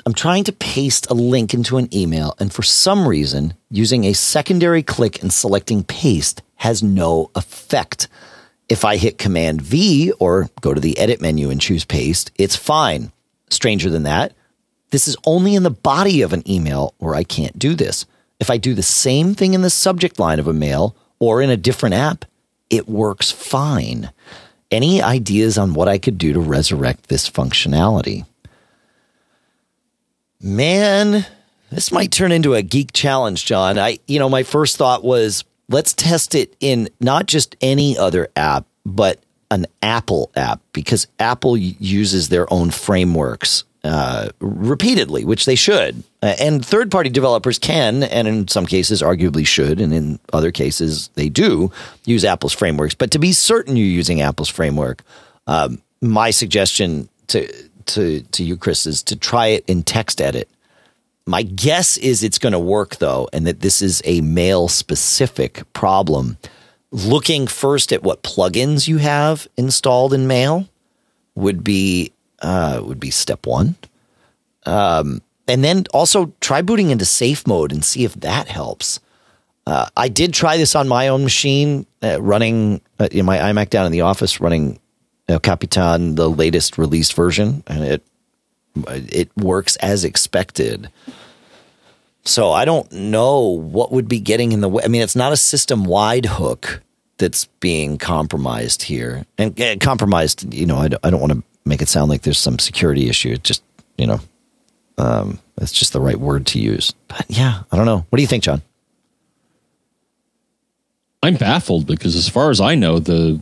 I'm trying to paste a link into an email, and for some reason, using a secondary click and selecting paste has no effect. If I hit Command V or go to the edit menu and choose paste, it's fine. Stranger than that, this is only in the body of an email where I can't do this. If I do the same thing in the subject line of a mail or in a different app, it works fine. Any ideas on what I could do to resurrect this functionality? Man, this might turn into a geek challenge, John. I, you know, my first thought was let's test it in not just any other app, but an Apple app, because Apple uses their own frameworks uh, repeatedly, which they should. Uh, and third-party developers can, and in some cases arguably should, and in other cases they do, use Apple's frameworks. But to be certain you're using Apple's framework, um, my suggestion to to to you, Chris, is to try it in text edit. My guess is it's going to work, though, and that this is a mail-specific problem. Looking first at what plugins you have installed in Mail would be uh, would be step one. Um, and then also try booting into safe mode and see if that helps. Uh, I did try this on my own machine, uh, running uh, in my iMac down in the office, running El Capitan, the latest released version, and it it works as expected. So I don't know what would be getting in the way. I mean, it's not a system-wide hook that's being compromised here. And, and compromised, you know, I don't, I don't want to make it sound like there's some security issue. It just, you know, um, it's just the right word to use. But yeah, I don't know. What do you think, John? I'm baffled because as far as I know, the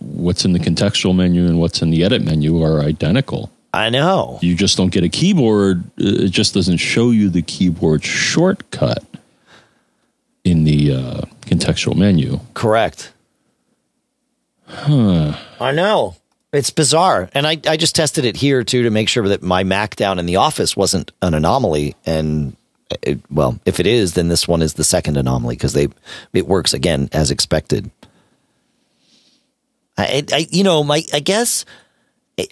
what's in the contextual menu and what's in the edit menu are identical. I know. You just don't get a keyboard. It just doesn't show you the keyboard shortcut in the uh, contextual menu. Correct. Huh. I know. It's bizarre. And I, I just tested it here, too, to make sure that my Mac down in the office wasn't an anomaly. And, it, well, if it is, then this one is the second anomaly because they it works, again, as expected. I, I you know, my I guess,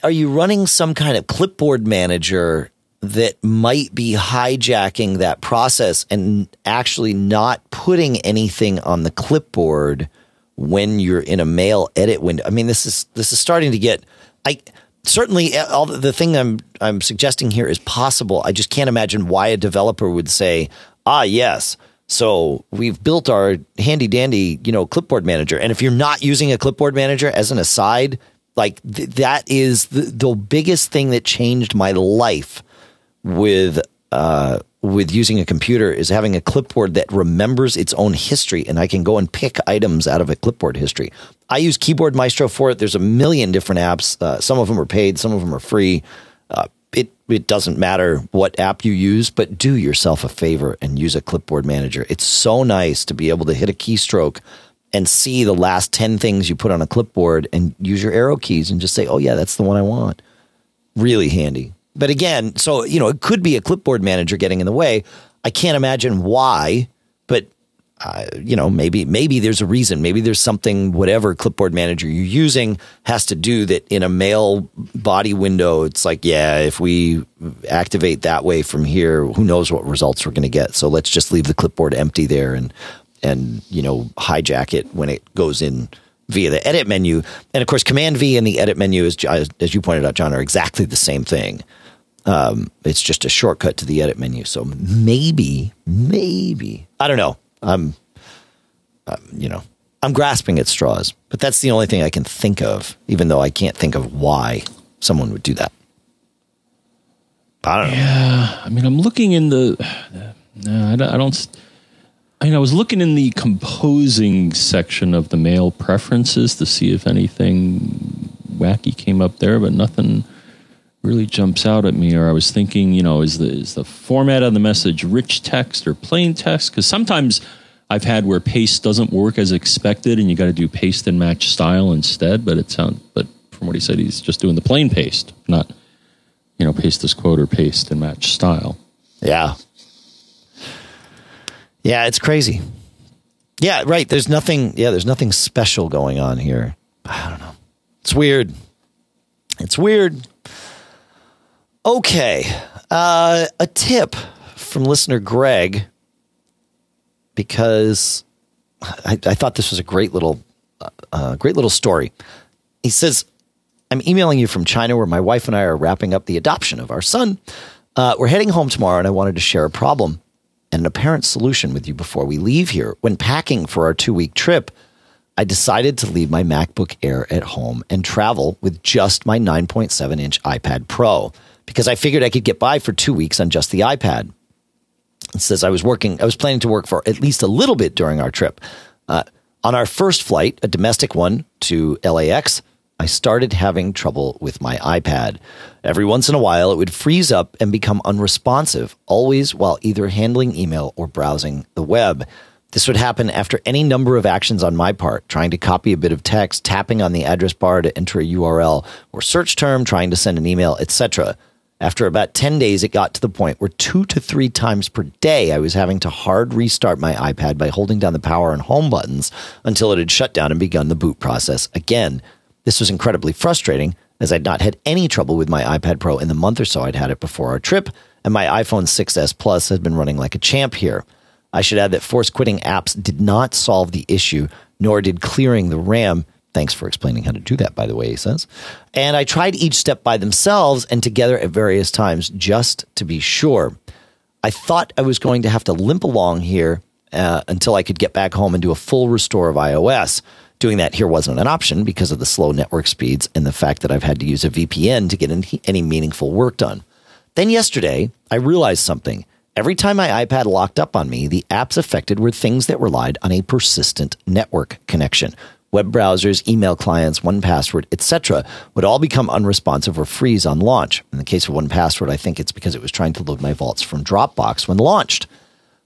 are you running some kind of clipboard manager that might be hijacking that process and actually not putting anything on the clipboard when you're in a mail edit window? I mean, this is this is starting to get. I certainly all the thing I'm I'm suggesting here is possible. I just can't imagine why a developer would say, ah, yes. So we've built our handy dandy, you know, clipboard manager. And if you're not using a clipboard manager as an aside, like th- that is the, the biggest thing that changed my life with uh, with using a computer is having a clipboard that remembers its own history. And I can go and pick items out of a clipboard history. I use Keyboard Maestro for it. There's a million different apps. Uh, some of them are paid. Some of them are free. Uh, It it doesn't matter what app you use, but do yourself a favor and use a clipboard manager. It's so nice to be able to hit a keystroke and see the last ten things you put on a clipboard and use your arrow keys and just say, oh, yeah, that's the one I want. Really handy. But again, so, you know, it could be a clipboard manager getting in the way. I can't imagine why, but, uh, you know, maybe maybe there's a reason. Maybe there's something whatever clipboard manager you're using has to do that in a mail body window. It's like, yeah, if we activate that way from here, who knows what results we're going to get. So let's just leave the clipboard empty there and, and you know, hijack it when it goes in via the edit menu. And, of course, Command-V and the edit menu, is, as you pointed out, John, are exactly the same thing. Um, it's just a shortcut to the edit menu. So maybe, maybe, I don't know. I'm, um, you know, I'm grasping at straws, but that's the only thing I can think of, even though I can't think of why someone would do that. I don't know. Yeah, I mean, I'm looking in the, uh, no, I don't, I don't, I mean, I was looking in the composing section of the mail preferences to see if anything wacky came up there, but nothing really jumps out at me. Or I was thinking, you know, is the is the format of the message rich text or plain text? Because sometimes I've had where paste doesn't work as expected, and you got to do paste and match style instead. But it sound, but from what he said, he's just doing the plain paste, not, you know, paste this quote or paste and match style. Yeah, yeah, it's crazy. Yeah, right. There's nothing. Yeah, there's nothing special going on here. I don't know. It's weird. It's weird. Okay, uh, a tip from listener Greg, because I, I thought this was a great little, uh, great little story. He says, "I'm emailing you from China, where my wife and I are wrapping up the adoption of our son. Uh, we're heading home tomorrow, and I wanted to share a problem and an apparent solution with you before we leave here. When packing for our two-week trip, I decided to leave my MacBook Air at home and travel with just my nine point seven inch iPad Pro." Because I figured I could get by for two weeks on just the iPad. It says I was working, I was planning to work for at least a little bit during our trip. Uh, on our first flight, a domestic one to L A X, I started having trouble with my iPad. Every once in a while, it would freeze up and become unresponsive, always while either handling email or browsing the web. This would happen after any number of actions on my part, trying to copy a bit of text, tapping on the address bar to enter a U R L or search term, trying to send an email, et cetera. After about ten days, it got to the point where two to three times per day, I was having to hard restart my iPad by holding down the power and home buttons until it had shut down and begun the boot process again. This was incredibly frustrating, as I'd not had any trouble with my iPad Pro in the month or so I'd had it before our trip, and my iPhone six S Plus had been running like a champ here. I should add that force quitting apps did not solve the issue, nor did clearing the RAM. Thanks for explaining how to do that, by the way, he says. And I tried each step by themselves and together at various times, just to be sure. I thought I was going to have to limp along here uh, until I could get back home and do a full restore of iOS. doing that here wasn't an option because of the slow network speeds and the fact that I've had to use a V P N to get any meaningful work done. Then yesterday, I realized something. Every time my iPad locked up on me, the apps affected were things that relied on a persistent network connection. Web browsers, email clients, one password, et cetera would all become unresponsive or freeze on launch. In the case of one password, I think it's because it was trying to load my vaults from Dropbox when launched.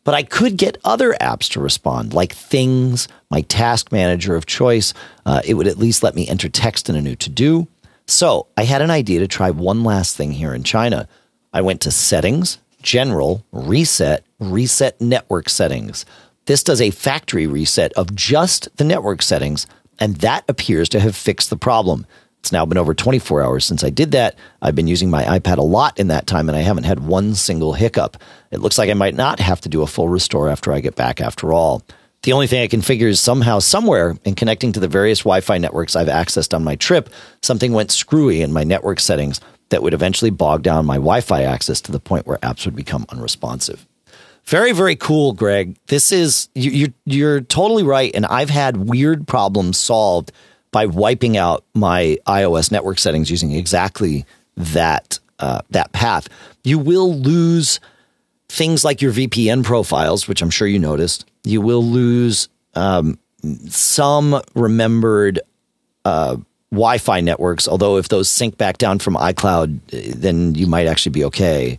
But I could get other apps to respond, like Things, my task manager of choice. Uh, it would at least let me enter text in a new to-do. So I had an idea to try one last thing here in China. I went to Settings, General, Reset, Reset Network Settings. This does a factory reset of just the network settings, and that appears to have fixed the problem. It's now been over twenty-four hours since I did that. I've been using my iPad a lot in that time, and I haven't had one single hiccup. It looks like I might not have to do a full restore after I get back after all. The only thing I can figure is somehow, somewhere, in connecting to the various Wi-Fi networks I've accessed on my trip, something went screwy in my network settings that would eventually bog down my Wi-Fi access to the point where apps would become unresponsive. Very, very cool, Greg. This is, you, you're, you're totally right, and I've had weird problems solved by wiping out my iOS network settings using exactly that, uh, that path. You will lose things like your V P N profiles, which I'm sure you noticed. You will lose um, some remembered uh, Wi-Fi networks, although if those sync back down from iCloud, then you might actually be okay.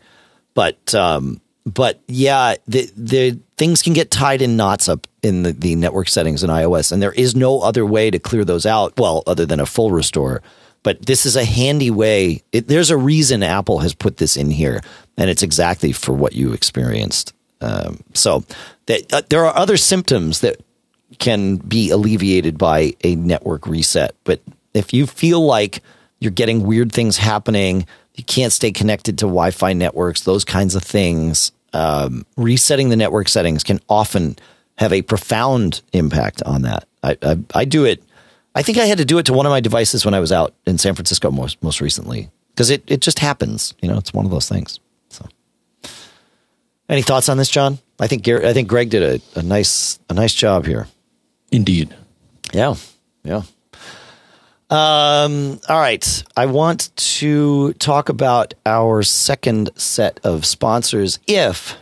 But um, but yeah, the, the things can get tied in knots up in the, the network settings in iOS, and there is no other way to clear those out, well, other than a full restore. But this is a handy way. It, there's a reason Apple has put this in here, and it's exactly for what you experienced. Um, so that, uh, there are other symptoms that can be alleviated by a network reset, but if you feel like you're getting weird things happening, you can't stay connected to Wi-Fi networks, those kinds of things, um, resetting the network settings can often have a profound impact on that. I, I, I do it. I think I had to do it to one of my devices when I was out in San Francisco most, most recently, because it, it just happens. You know, it's one of those things. So any thoughts on this, John? I think Gary, I think Greg did a, a nice, a nice job here. Indeed. Yeah. Yeah. Um, all right. I want to talk about our second set of sponsors. If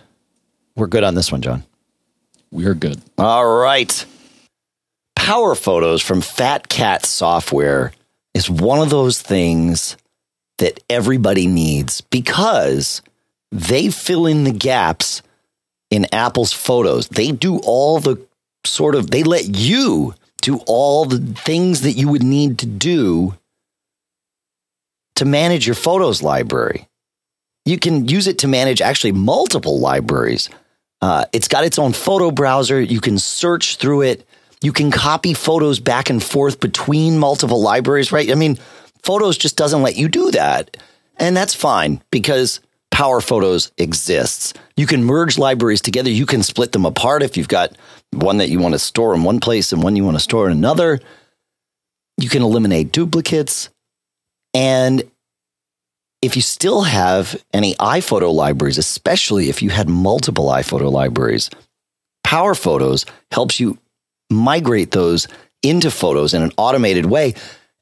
we're good on this one, John, we are good. All right. Power Photos from Fat Cat Software is one of those things that everybody needs because they fill in the gaps in Apple's photos. They do all the sort of, they let you do all the things that you would need to do to manage your photos library. You can use it to manage actually multiple libraries. Uh, it's got its own photo browser. You can search through it. You can copy photos back and forth between multiple libraries, right? I mean, Photos just doesn't let you do that. And that's fine because Power Photos exists. You can merge libraries together. You can split them apart if you've got one that you want to store in one place and one you want to store in another. You can eliminate duplicates. And if you still have any iPhoto libraries, especially if you had multiple iPhoto libraries, Power Photos helps you migrate those into Photos in an automated way.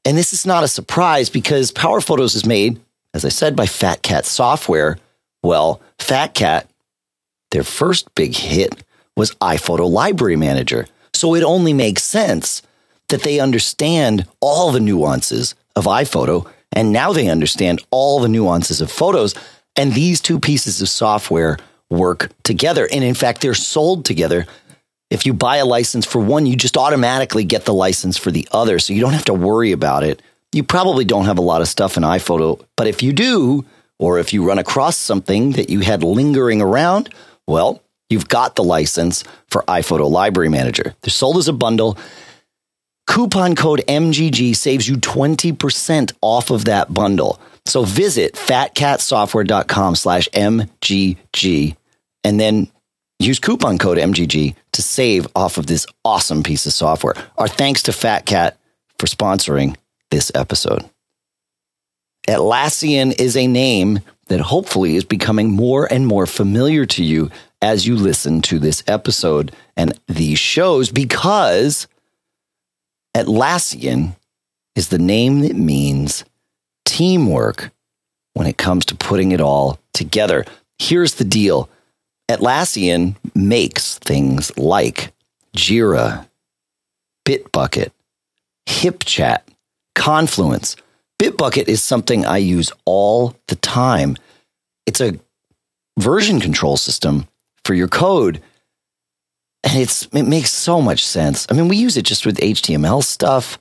And this is not a surprise because Power Photos is made, as I said, by Fat Cat Software. Well, Fat Cat, their first big hit was iPhoto Library Manager. So it only makes sense that they understand all the nuances of iPhoto, and now they understand all the nuances of Photos, and these two pieces of software work together. And in fact, they're sold together. If you buy a license for one, you just automatically get the license for the other, so you don't have to worry about it. You probably don't have a lot of stuff in iPhoto, but if you do, or if you run across something that you had lingering around, well, you've got the license for iPhoto Library Manager. They're sold as a bundle. Coupon code M G G saves you twenty percent off of that bundle. So visit fatcatsoftware.com slash MGG and then use coupon code M G G to save off of this awesome piece of software. Our thanks to Fat Cat for sponsoring this episode. Atlassian is a name that hopefully is becoming more and more familiar to you as you listen to this episode and these shows, because Atlassian is the name that means teamwork when it comes to putting it all together. Here's the deal. Atlassian makes things like Jira, Bitbucket, HipChat, Confluence. Bitbucket is something I use all the time. It's a version control system for your code. And it's it makes so much sense. I mean, we use it just with H T M L stuff,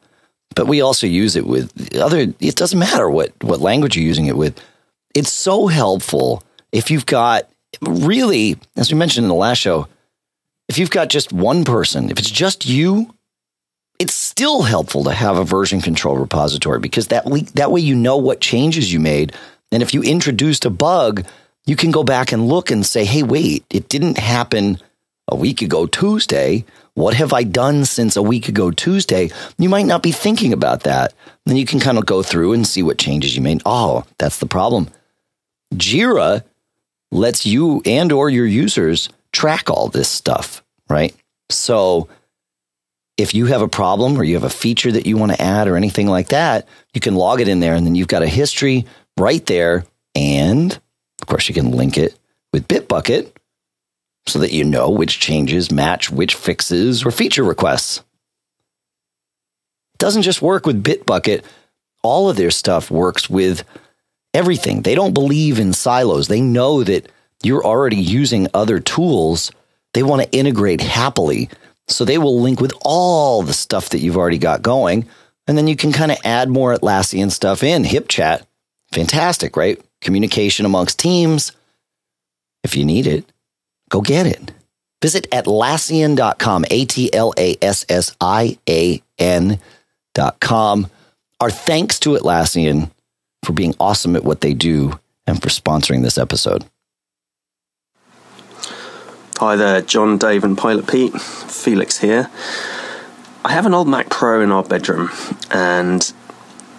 but we also use it with other, it doesn't matter what, what language you're using it with. It's so helpful if you've got, really, as we mentioned in the last show, if you've got just one person, if it's just you, it's still helpful to have a version control repository because that we, that way you know what changes you made. And if you introduced a bug, you can go back and look and say, hey, wait, it didn't happen a week ago Tuesday. What have I done since a week ago Tuesday? You might not be thinking about that. Then you can kind of go through and see what changes you made. Oh, that's the problem. Jira lets you and or your users track all this stuff, right? So if you have a problem or you have a feature that you want to add or anything like that, you can log it in there and then you've got a history right there. And of course you can link it with Bitbucket so that you know which changes match which fixes or feature requests. It doesn't just work with Bitbucket. All of their stuff works with everything. They don't believe in silos. They know that you're already using other tools. They want to integrate happily. So they will link with all the stuff that you've already got going. And then you can kind of add more Atlassian stuff in. HipChat, fantastic, right? Communication amongst teams. If you need it, go get it. Visit Atlassian dot com, A T L A S S I A N dot com. Our thanks to Atlassian for being awesome at what they do and for sponsoring this episode. Hi there, John, Dave, and Pilot Pete. Felix here. I have an old Mac Pro in our bedroom, and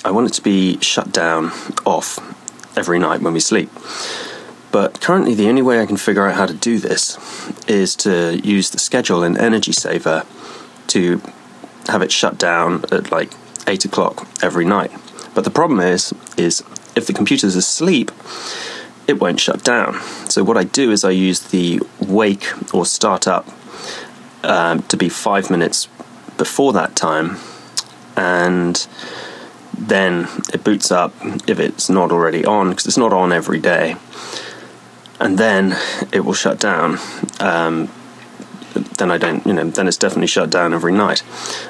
I want it to be shut down, off, every night when we sleep. But currently the only way I can figure out how to do this is to use the schedule in Energy Saver to have it shut down at like eight o'clock every night. But the problem is, is if the computer's asleep, it won't shut down. So what I do is I use the wake or start up um, to be five minutes before that time, and then it boots up if it's not already on, because it's not on every day, and then it will shut down. Um, then I don't, you know, then it's definitely shut down every night.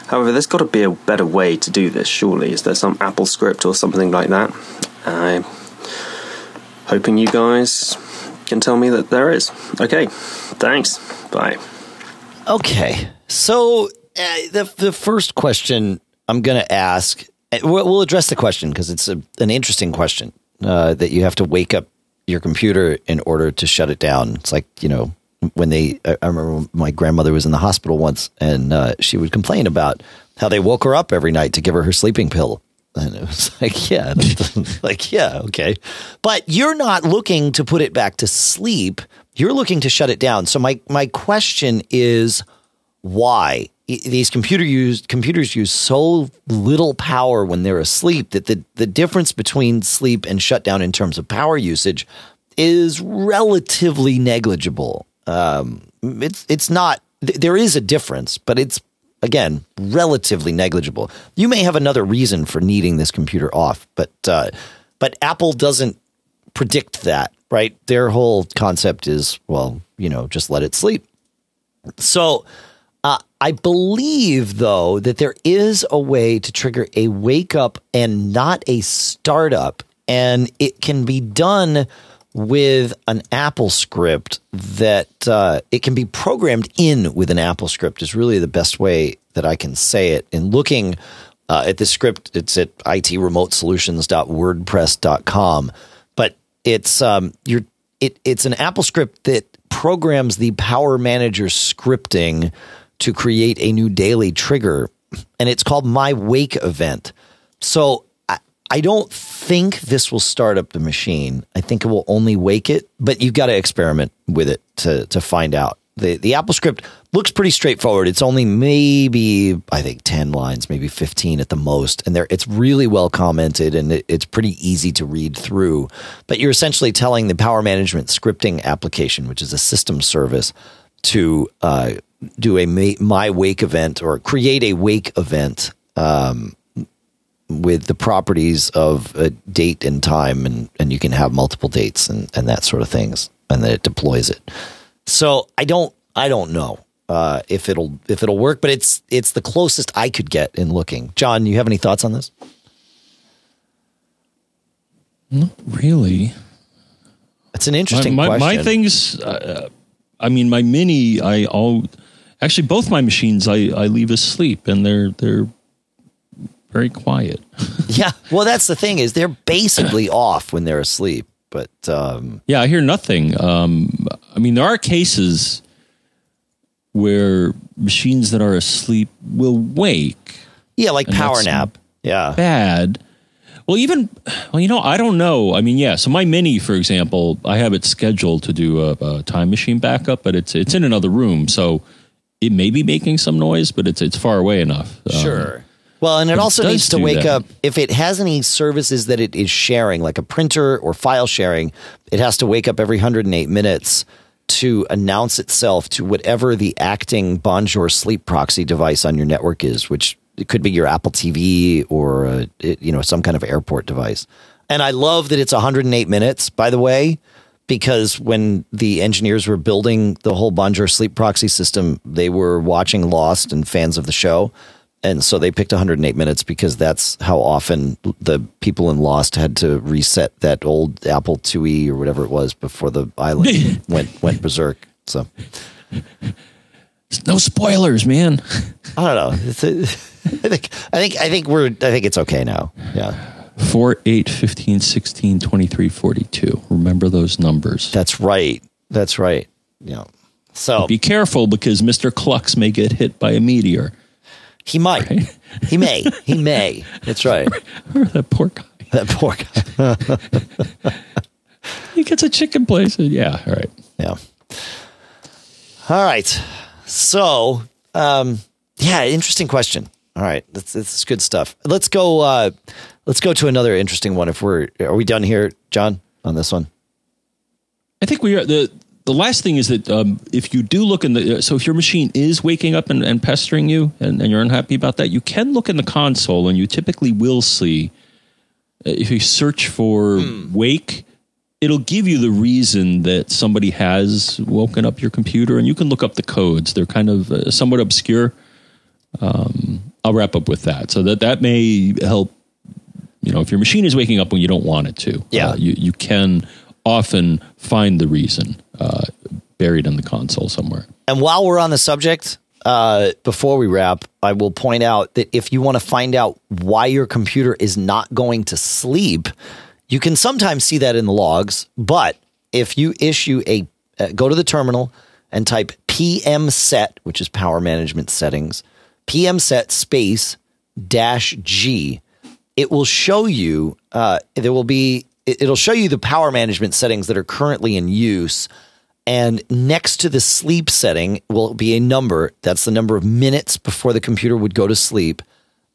However, there's got to be a better way to do this, surely. Is there some Apple script or something like that? I'm hoping you guys can tell me that there is. Okay, thanks. Bye. Okay, so uh, the the first question I'm going to ask, we'll address the question because it's a, an interesting question uh, that you have to wake up your computer in order to shut it down. It's like, you know, when they, I remember my grandmother was in the hospital once, and uh, she would complain about how they woke her up every night to give her her sleeping pill. And it was like, yeah, like, yeah, okay. But you're not looking to put it back to sleep. You're looking to shut it down. So my, my question is why? These computer use, computers use so little power when they're asleep that the, the difference between sleep and shutdown in terms of power usage is relatively negligible. Um, it's it's not th- there is a difference, but it's, again, relatively negligible. You may have another reason for needing this computer off, but uh, but Apple doesn't predict that, right? Their whole concept is, well, you know, just let it sleep. So Uh, I believe, though, that there is a way to trigger a wake up and not a startup, and it can be done with an Apple script that uh, it can be programmed in with an Apple script is really the best way that I can say it. And looking uh, at the script, it's at itremotesolutions dot wordpress dot com, but it's um, you're it it's an Apple script that programs the Power Manager scripting to create a new daily trigger, and it's called My Wake Event. So I, I don't think this will start up the machine. I think it will only wake it, but you've got to experiment with it to to find out. the, the Apple script looks pretty straightforward. It's only maybe, I think, ten lines, maybe fifteen at the most. And there, it's really well commented, and it, it's pretty easy to read through. But you're essentially telling the Power Management Scripting application, which is a system service, to uh, do a my, my wake event or create a wake event um, with the properties of a date and time, and, and you can have multiple dates and, and that sort of things, and then it deploys it. So I don't, I don't know uh, if it'll, if it'll work, but it's, it's the closest I could get in looking. John, you have any thoughts on this? Not really. It's an interesting my, my, question. My things, uh, I mean, my mini, I all actually both my machines, I, I leave asleep, and they're, they're very quiet. Yeah. Well, that's the thing, is they're basically off when they're asleep. But um, yeah, I hear nothing. Um, I mean, there are cases where machines that are asleep will wake. Yeah, like power nap. Yeah, bad. Well, even well, you know, I don't know. I mean, yeah. So my mini, for example, I have it scheduled to do a, a time machine backup, but it's it's in another room, so it may be making some noise, but it's it's far away enough. Um, sure. Well, and it, it also needs to wake that. up if it has any services that it is sharing, like a printer or file sharing. It has to wake up every one hundred eight minutes to announce itself to whatever the acting Bonjour sleep proxy device on your network is, which it could be your Apple T V or uh, it, you know, some kind of airport device. And I love that it's one hundred eight minutes, by the way, because when the engineers were building the whole Bonjour sleep proxy system, they were watching Lost and fans of the show. And so they picked one hundred eight minutes because that's how often the people in Lost had to reset that old Apple two E or whatever it was before the island went went berserk. So, no spoilers, man. I don't know. It's a, I think I think I think we're I think it's okay now. Yeah. four, eight, fifteen, sixteen, twenty-three, forty-two. Remember those numbers. That's right. That's right. Yeah. So be careful, because Mister Klux may get hit by a meteor. He might. Right? He may. He may. That's right. Or that poor guy. That poor guy. He gets a chicken place. Yeah. All right. Yeah. All right. So, um, yeah, interesting question. All right. That's, that's good stuff. Let's go. Uh, let's go to another interesting one. If we're, are we done here, John, on this one? I think we are. The, The last thing is that um, if you do look in the... So if your machine is waking up and, and pestering you and, and you're unhappy about that, you can look in the console, and you typically will see, if you search for mm. wake, it'll give you the reason that somebody has woken up your computer, and you can look up the codes. They're kind of uh, somewhat obscure. Um, I'll wrap up with that. So that, that may help, you know, if your machine is waking up when you don't want it to. Yeah. Uh, you, you can... often find the reason uh, buried in the console somewhere. And while we're on the subject, uh, before we wrap, I will point out that if you want to find out why your computer is not going to sleep, you can sometimes see that in the logs. But if you issue a uh, go to the terminal and type P M set, which is power management settings, P M set space dash G, it will show you uh, there will be. It'll show you the power management settings that are currently in use. And next to the sleep setting will be a number. That's the number of minutes before the computer would go to sleep.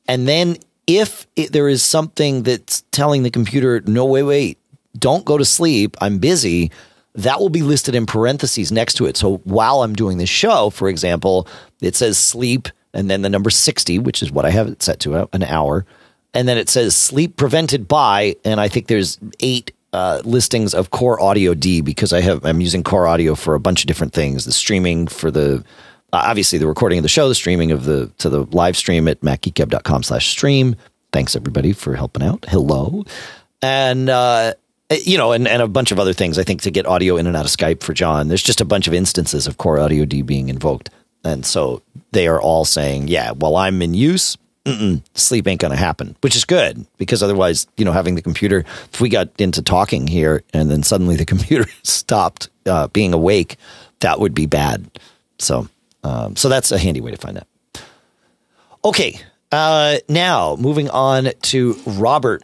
And then if it, there is something that's telling the computer, no, wait, wait, don't go to sleep, I'm busy, that will be listed in parentheses next to it. So while I'm doing this show, for example, it says sleep and then the number sixty, which is what I have it set to, an hour. And then it says sleep prevented by, and I think there's eight uh, listings of Core Audio D, because I have, I'm using Core Audio for a bunch of different things. The streaming for the, uh, obviously the recording of the show, the streaming of the, to the live stream at macgeekgab.com slash stream. Thanks everybody for helping out. Hello. And, uh, you know, and, and a bunch of other things, I think, to get audio in and out of Skype for John. There's just a bunch of instances of Core Audio D being invoked. And so they are all saying, yeah, well, I'm in use. Mm-mm, sleep ain't going to happen, which is good, because otherwise, you know, having the computer, if we got into talking here and then suddenly the computer stopped uh, being awake, that would be bad. So, um, so that's a handy way to find that. Okay. Uh, now moving on to Robert.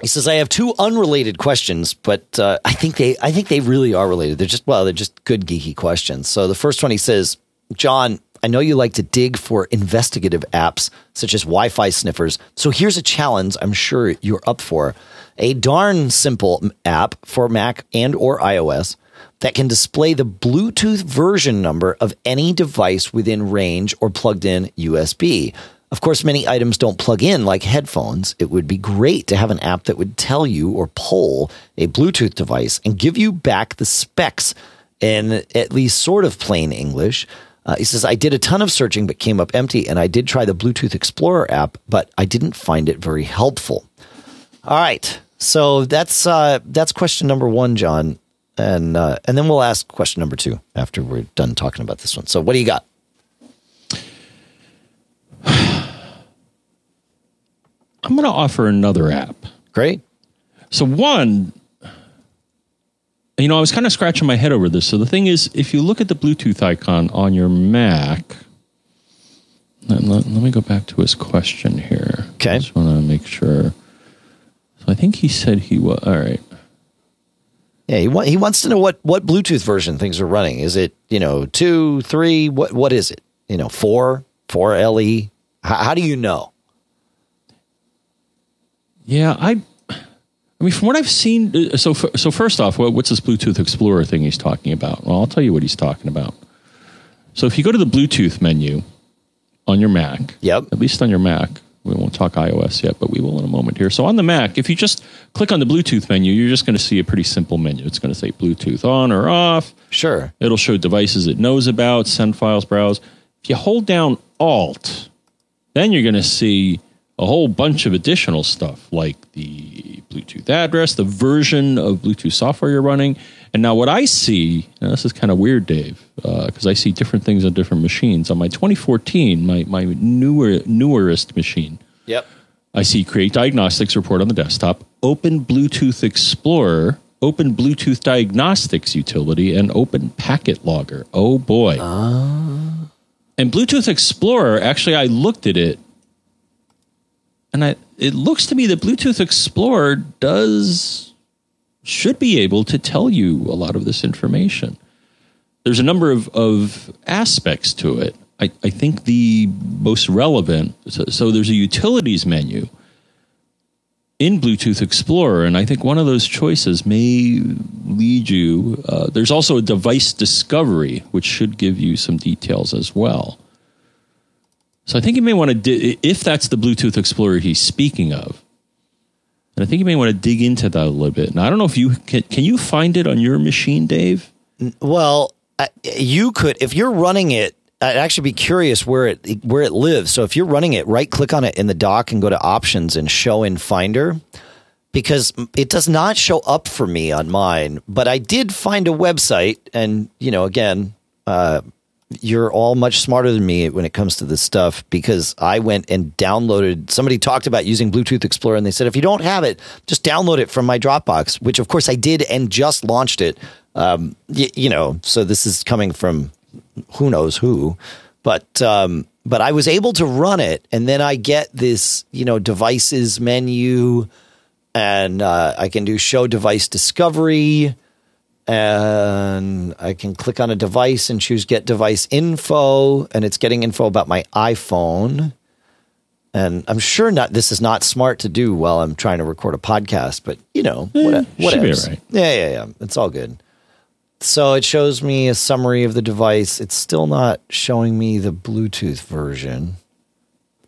He says, I have two unrelated questions, but uh, I think they I think they really are related. They're just, well, they're just good geeky questions. So the first one, he says, John, I know you like to dig for investigative apps such as Wi-Fi sniffers. So here's a challenge I'm sure you're up for. A darn simple app for Mac and or iOS that can display the Bluetooth version number of any device within range or plugged in U S B. Of course, many items don't plug in like headphones. It would be great to have an app that would tell you or poll a Bluetooth device and give you back the specs in at least sort of plain English. Uh, he says, I did a ton of searching but came up empty, and I did try the Bluetooth Explorer app, but I didn't find it very helpful. All right. So that's uh, that's question number one, John. And, uh, and then we'll ask question number two after we're done talking about this one. So what do you got? I'm going to offer another app. Great. So one, you know, I was kind of scratching my head over this. So the thing is, if you look at the Bluetooth icon on your Mac, let, let, let me go back to his question here. Okay. I just want to make sure. So I think he said he was, all right. Yeah, he, wa- he wants to know what, what Bluetooth version things are running. Is it, you know, two, three, what what is it? You know, four, four L E? H- how do you know? Yeah, I I mean, from what I've seen, so so first off, what's this Bluetooth Explorer thing he's talking about? Well, I'll tell you what he's talking about. So if you go to the Bluetooth menu on your Mac, yep. At least on your Mac, we won't talk iOS yet, but we will in a moment here. So on the Mac, if you just click on the Bluetooth menu, you're just going to see a pretty simple menu. It's going to say Bluetooth on or off. Sure. It'll show devices it knows about, send files, browse. If you hold down Alt, then you're going to see a whole bunch of additional stuff like the Bluetooth address, the version of Bluetooth software you're running. And now what I see, now this is kind of weird, Dave, because uh, I see different things on different machines. On my twenty fourteen, my, my newer newerest machine, yep, I see Create Diagnostics Report on the desktop, Open Bluetooth Explorer, Open Bluetooth Diagnostics Utility, and Open Packet Logger. Oh, boy. Uh. And Bluetooth Explorer, actually, I looked at it. And I, it looks to me that Bluetooth Explorer does should be able to tell you a lot of this information. There's a number of, of aspects to it. I, I think the most relevant. So, so there's a utilities menu in Bluetooth Explorer, and I think one of those choices may lead you. Uh, there's also a device discovery, which should give you some details as well. So I think you may want to, di- if that's the Bluetooth Explorer he's speaking of, and I think you may want to dig into that a little bit. And I don't know if you, can, can you find it on your machine, Dave? Well, I, you could, if you're running it, I'd actually be curious where it, where it lives. So if you're running it, right click on it in the dock and go to options and show in Finder, because it does not show up for me on mine, but I did find a website and, you know, again, uh, you're all much smarter than me when it comes to this stuff, because I went and downloaded, somebody talked about using Bluetooth Explorer and they said, if you don't have it, just download it from my Dropbox, which of course I did and just launched it. Um, y- you know, so this is coming from who knows who, but, um, but I was able to run it. And then I get this, you know, devices menu, and uh, I can do show device discovery. And I can click on a device and choose get device info, and it's getting info about my iPhone. And I'm sure not, this is not smart to do while I'm trying to record a podcast, but you know, eh, what, what should else? Be right. Yeah, yeah, yeah. It's all good. So it shows me a summary of the device. It's still not showing me the Bluetooth version,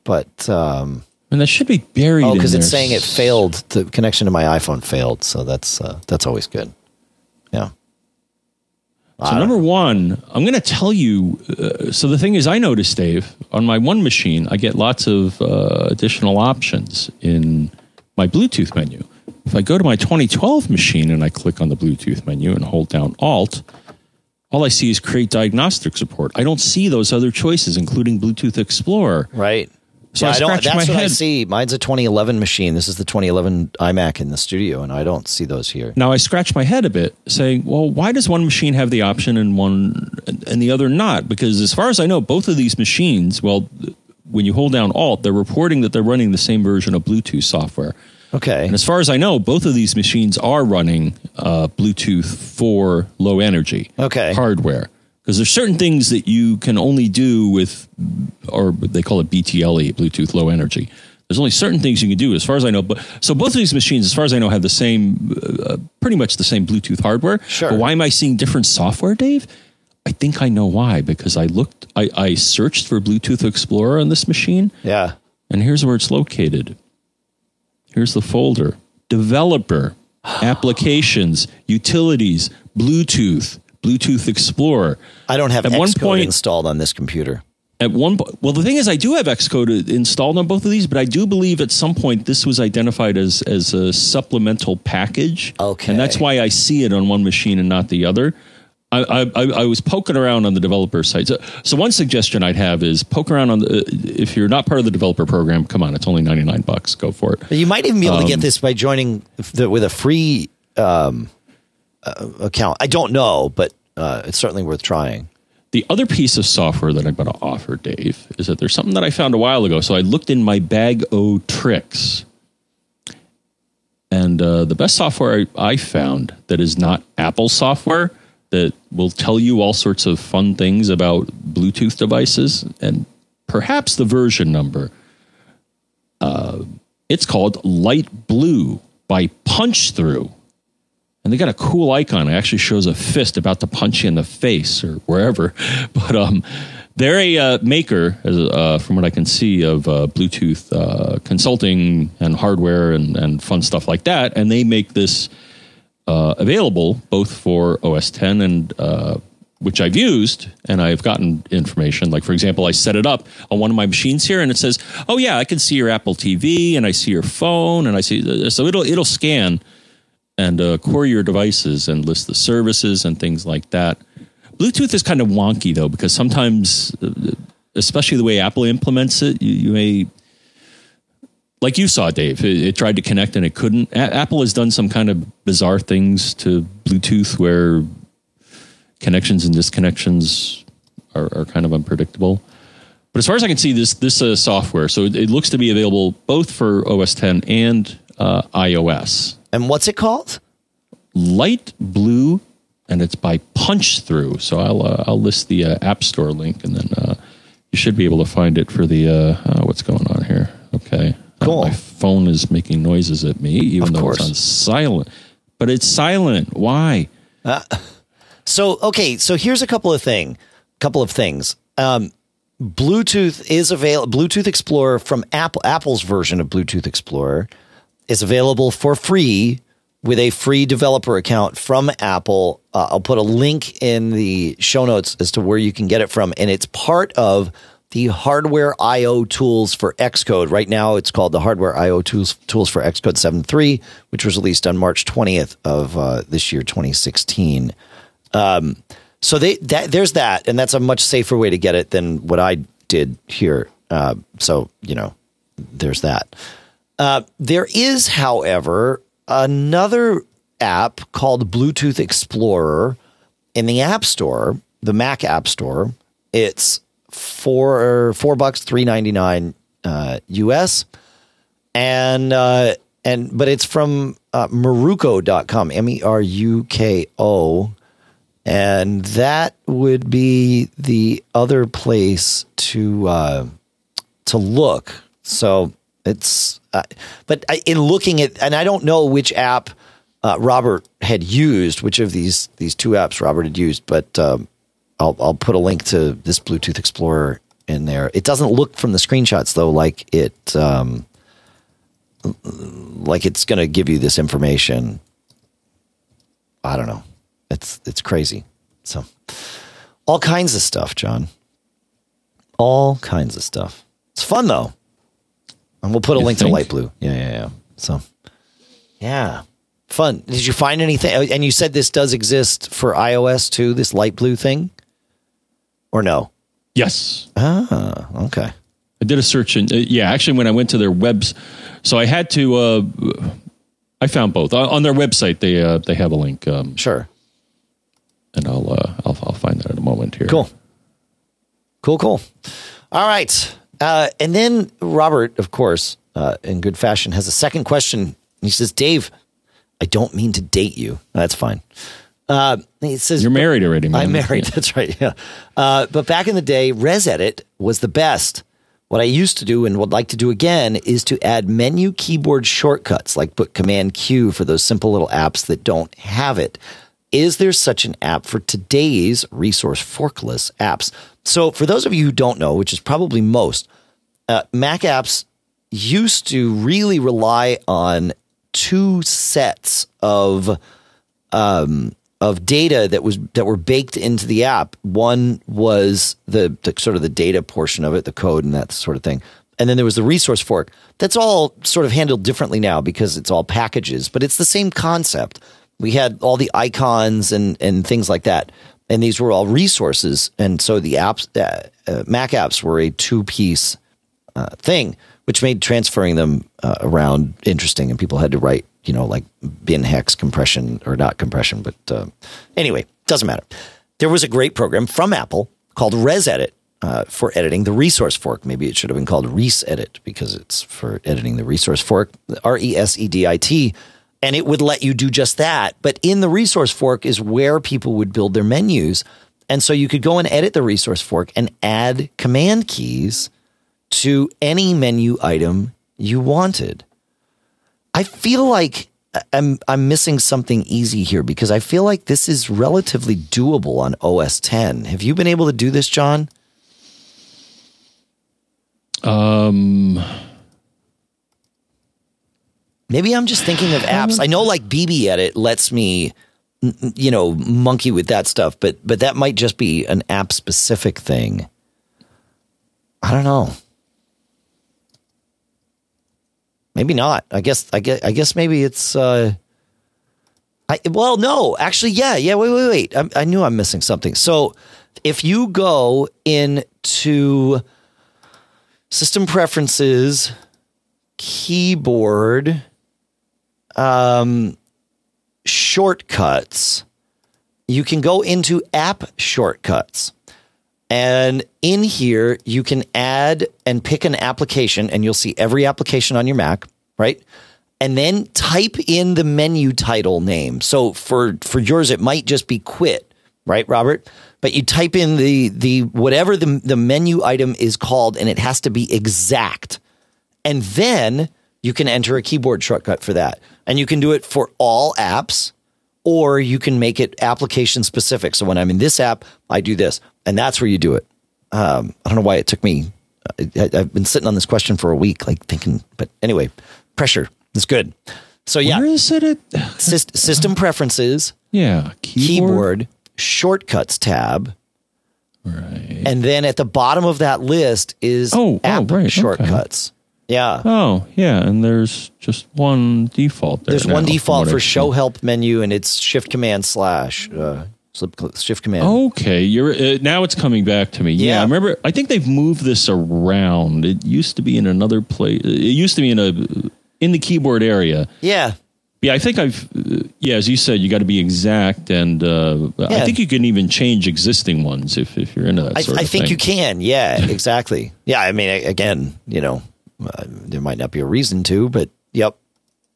but, um, and that should be buried. Oh, because it's saying it failed. The connection to my iPhone failed. So that's, uh, that's always good. Yeah. So number one, I'm going to tell you. Uh, so the thing is, I noticed, Dave, on my one machine, I get lots of uh, additional options in my Bluetooth menu. If I go to my twenty twelve machine and I click on the Bluetooth menu and hold down Alt, all I see is Create Diagnostics Report. I don't see those other choices, including Bluetooth Explorer. Right. So yeah, I, I don't. That's my what head. I see. Mine's a twenty eleven machine. This is the twenty eleven iMac in the studio, and I don't see those here. Now I scratch my head a bit, saying, "Well, why does one machine have the option and one and the other not?" Because as far as I know, both of these machines, well, when you hold down Alt, they're reporting that they're running the same version of Bluetooth software. Okay. And as far as I know, both of these machines are running uh, Bluetooth for low energy okay. hardware. Because there's certain things that you can only do with, or they call it B T L E, Bluetooth Low Energy. There's only certain things you can do, as far as I know. But so both of these machines, as far as I know, have the same, uh, pretty much the same Bluetooth hardware. Sure. But why am I seeing different software, Dave? I think I know why. Because I looked, I, I searched for Bluetooth Explorer on this machine. Yeah. And here's where it's located. Here's the folder: Developer, Applications, Utilities, Bluetooth. Bluetooth Explorer. I don't have Xcode installed on this computer. At one point, well, the thing is, I do have Xcode installed on both of these, but I do believe at some point this was identified as as a supplemental package. Okay, and that's why I see it on one machine and not the other. I I, I was poking around on the developer site, so, so one suggestion I'd have is poke around on the. If you're not part of the developer program, come on, it's only ninety-nine bucks. Go for it. You might even be able um, to get this by joining the, with a free. Um, Uh, account. I don't know, but uh, it's certainly worth trying. The other piece of software that I'm going to offer, Dave, is that there's something that I found a while ago. So I looked in my bag of tricks, and uh, the best software I, I found that is not Apple software that will tell you all sorts of fun things about Bluetooth devices and perhaps the version number. Uh, it's called Light Blue by Punch Through. And they got a cool icon. It actually shows a fist about to punch you in the face or wherever. But um, they're a uh, maker, uh, from what I can see, of uh, Bluetooth uh, consulting and hardware and, and fun stuff like that. And they make this uh, available both for O S X and uh, which I've used, and I've gotten information. Like, for example, I set it up on one of my machines here, and it says, "Oh yeah, I can see your Apple T V, and I see your phone, and I see." So it'll it'll scan and uh, core your devices and list the services and things like that. Bluetooth is kind of wonky, though, because sometimes, especially the way Apple implements it, you, you may, like you saw, Dave, it, it tried to connect and it couldn't. A- Apple has done some kind of bizarre things to Bluetooth where connections and disconnections are, are kind of unpredictable. But as far as I can see, this this uh, software, so it, it looks to be available both for O S X and uh, iOS. And what's it called? Light Blue, and it's by Punch Through. So I'll uh, I'll list the uh, App Store link, and then uh, you should be able to find it for the uh, oh, what's going on here. Okay, cool. Uh, my phone is making noises at me, even of though course. It's on silent. But it's silent. Why? Uh, so okay. So here's a couple of thing, couple of things. Um, Bluetooth is available. Bluetooth Explorer from Apple. Apple's version of Bluetooth Explorer is available for free with a free developer account from Apple. Uh, I'll put a link in the show notes as to where you can get it from. And it's part of the Hardware I O Tools for Xcode. Right now, it's called the Hardware I O Tools Tools for Xcode seven point three, which was released on March twentieth of uh, this year, twenty sixteen. Um, so they, that, there's that, and that's a much safer way to get it than what I did here. Uh, so, you know, there's that. Uh, there is, however, another app called Bluetooth Explorer in the App Store, the Mac App Store. It's four four bucks, three ninety nine uh, U S, and uh, and but it's from uh, Meruko dot com, M E R U K O, and that would be the other place to uh, to look. So. It's, uh, but I, in looking at, and I don't know which app uh, Robert had used, which of these these two apps Robert had used, but um, I'll I'll put a link to this Bluetooth Explorer in there. It doesn't look from the screenshots though like it um, like it's going to give you this information. I don't know. It's it's crazy. So all kinds of stuff, John. All kinds of stuff. It's fun though. And we'll put a you link think? to Light Blue. Yeah, yeah, yeah. So, yeah. Fun. Did you find anything? And you said this does exist for iOS too, this Light Blue thing? Or no? Yes. Ah, okay. I did a search. and uh, Yeah, actually, when I went to their webs, so I had to, uh, I found both. Uh, on their website, they uh, they have a link. Um, sure. And I'll, uh, I'll, I'll find that in a moment here. Cool. Cool, cool. All right. Uh, and then Robert, of course, uh, in good fashion, has a second question And he says, Dave, I don't mean to date you. That's fine. Uh, he says, you're married already, man. I'm married. Yeah. That's right. Yeah. Uh, but back in the day, ResEdit was the best. What I used to do and would like to do again is to add menu keyboard shortcuts, like put Command Q for those simple little apps that don't have it. Is there such an app for today's resource forkless apps? So for those of you who don't know, which is probably most, uh, Mac apps used to really rely on two sets of um, of data that was that were baked into the app. One was the, the sort of the data portion of it, the code and that sort of thing. And then there was the resource fork. That's all sort of handled differently now because it's all packages, but it's the same concept. We had all the icons and, and things like that. And these were all resources. And so the apps, uh, uh, Mac apps were a two-piece uh, thing, which made transferring them uh, around interesting. And people had to write, you know, like bin hex compression or not compression. But uh, anyway, doesn't matter. There was a great program from Apple called ResEdit uh, for editing the resource fork. Maybe it should have been called ResEdit because it's for editing the resource fork, R E S E D I T. And it would let you do just that. But in the resource fork is where people would build their menus. And so you could go and edit the resource fork and add command keys to any menu item you wanted. I feel like I'm, I'm missing something easy here because I feel like this is relatively doable on O S ten. Have you been able to do this, John? Um... Maybe I'm just thinking of apps. I know like B B Edit lets me, you know, monkey with that stuff, but but that might just be an app-specific thing. I don't know. Maybe not. I guess I guess, I guess maybe it's... Uh, I Well, no. Actually, yeah. Yeah, wait, wait, wait. I, I knew I'm missing something. So if you go into System Preferences, Keyboard... Um, shortcuts, you can go into app shortcuts, and in here you can add and pick an application, and you'll see every application on your Mac, right? And then type in the menu title name. So for, for yours, it might just be quit, right, Robert? But you type in the, the, whatever the, the menu item is called, and it has to be exact. And then you can enter a keyboard shortcut for that. And you can do it for all apps, or you can make it application specific. So when I'm in this app, I do this. And that's where you do it. Um, I don't know why it took me. I, I've been sitting on this question for a week, like thinking. But anyway, pressure is good. So yeah. Where is it? At? System preferences. Yeah. Keyboard. Keyboard shortcuts tab. Right. And then at the bottom of that list is oh, app oh, right. shortcuts. Okay. Yeah. Oh, yeah. And there's just one default there. There's one default for show help menu, and it's shift command slash uh, shift command. Okay. You're uh, now it's coming back to me. Yeah, yeah. I remember. I think they've moved this around. It used to be in another place. It used to be in a in the keyboard area. Yeah. Yeah. I think I've. Uh, yeah. As you said, you got to be exact, and uh, yeah. I think you can even change existing ones if if you're into that I, sort I of thing. I think you can. Yeah. Exactly. Yeah. I mean, again, you know. Uh, there might not be a reason to, but yep.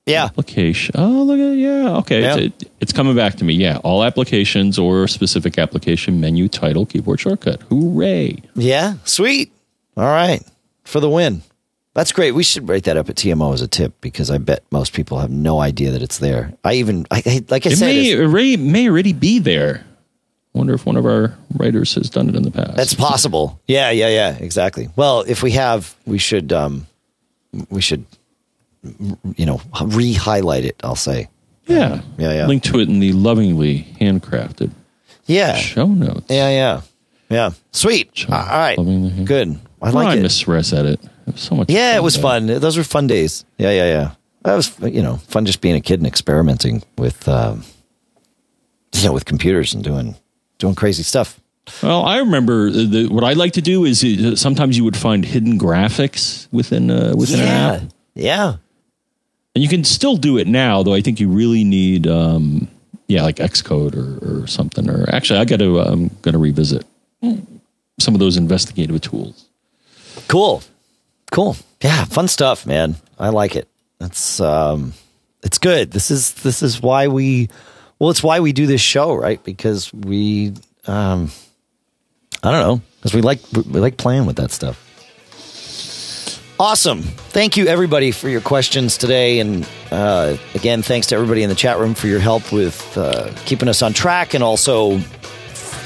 Yeah. Application. Oh, look at yeah. Okay. Yeah. It's, it, it's coming back to me. Yeah. All applications or specific application menu title keyboard shortcut. Hooray. Yeah. Sweet. All right. For the win. That's great. We should write that up at T M O as a tip because I bet most people have no idea that it's there. I even, I, I, like I it said, may, it may, may already be there. Wonder if one of our writers has done it in the past. That's possible. Yeah. Yeah. Yeah. Exactly. Well, if we have, we should, um, we should, you know, re-highlight it, I'll say. Yeah. Yeah, yeah. Link to it in the lovingly handcrafted yeah. show notes. Yeah, yeah. Yeah. Sweet. Show All right. Good. I like oh, it. I miss ResEdit. It was so much yeah, fun. Yeah, it was fun. It. Those were fun days. Yeah, yeah, yeah. That was, you know, fun just being a kid and experimenting with, um, you know, with computers and doing doing crazy stuff. Well, I remember the, what I like to do is uh, sometimes you would find hidden graphics within uh, within yeah. an app. Yeah. And you can still do it now, though I think you really need, um, yeah, like Xcode or, or something. Or actually, I got to, uh, I'm going to revisit some of those investigative tools. Cool. Cool. Yeah, fun stuff, man. I like it. That's, um, It's good. This is this is why we, well, it's why we do this show, right? Because we, um, I don't know, because we like we like playing with that stuff. Awesome. Thank you, everybody, for your questions today. And uh, again, thanks to everybody in the chat room for your help with uh, keeping us on track and also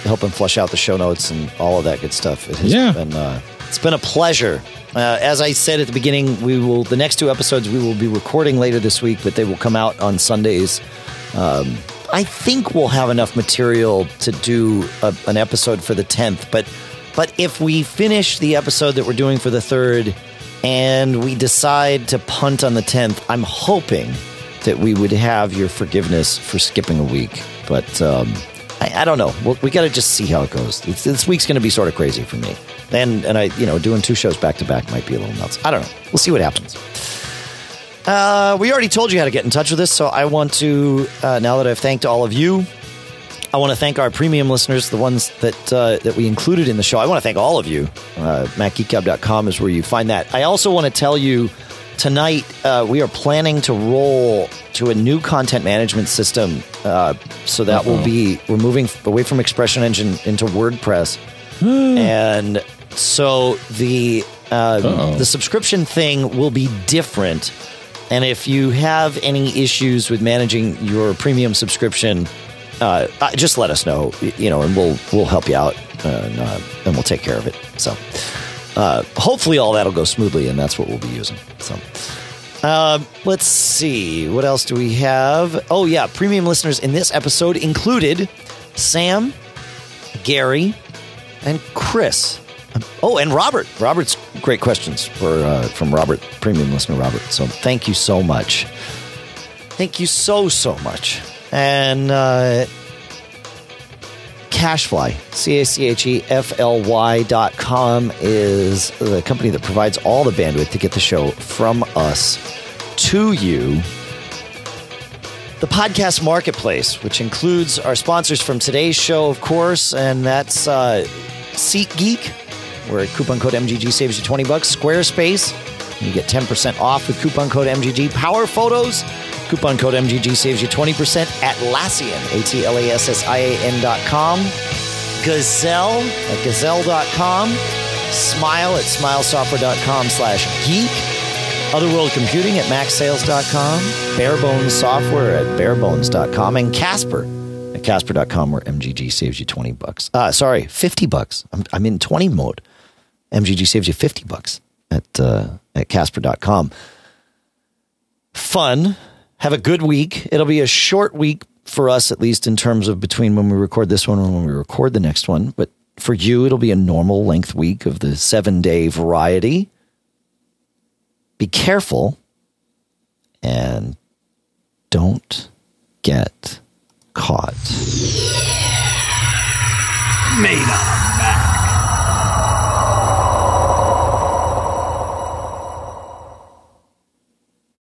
helping flush out the show notes and all of that good stuff. It has yeah. been, uh, it's been a pleasure. Uh, as I said at the beginning, we will the next two episodes we will be recording later this week, but they will come out on Sundays. Um, I think we'll have enough material to do a, an episode for the tenth. But but if we finish the episode that we're doing for the third and we decide to punt on the tenth, I'm hoping that we would have your forgiveness for skipping a week. But um, I, I don't know. We'll, we got to just see how it goes. It's, this week's going to be sort of crazy for me. And, and I, you know, doing two shows back to back might be a little nuts. I don't know. We'll see what happens. Uh, we already told you how to get in touch with us. So I want to, uh, now that I've thanked all of you, I want to thank our premium listeners, the ones that uh, that we included in the show. I want to thank all of you. Uh, Mac Geek Gab dot com is where you find that. I also want to tell you, tonight uh, we are planning to roll to a new content management system. Uh, so that Uh-oh. will be, we're moving away from Expression Engine into WordPress. And so the uh, the subscription thing will be different. And if you have any issues with managing your premium subscription, Uh, just let us know, you know, and we'll we'll help you out, and, uh, and we'll take care of it. So uh, hopefully all that'll go smoothly, and that's what we'll be using. So uh, let's see, what else do we have? Oh yeah, premium listeners in this episode included Sam, Gary, and Chris. Oh, and Robert. Robert's great questions were uh, from Robert, premium listener Robert. So thank you so much. Thank you so so much. And uh, Cashfly, C A C H E F L Y dot com is the company that provides all the bandwidth to get the show from us to you. The podcast marketplace, which includes our sponsors from today's show, of course, and that's uh, SeatGeek, where coupon code M G G saves you twenty bucks. Squarespace, you get ten percent off with coupon code M G G. Power Photos, coupon code M G G saves you twenty percent. Atlassian, A T L A S S I A N dot com. Gazelle at gazelle dot com. Smile at smilesoftware dot com slash geek. Otherworld Computing at mac sales dot com. Barebones Software at barebones dot com. And Casper at casper dot com, where M G G saves you twenty bucks. Uh, sorry, fifty bucks. I'm, I'm in twenty mode. M G G saves you fifty bucks at, uh, at casper dot com. Fun. Have a good week. It'll be a short week for us, at least in terms of between when we record this one and when we record the next one. But for you, it'll be a normal length week of the seven-day variety. Be careful and don't get caught. Made up.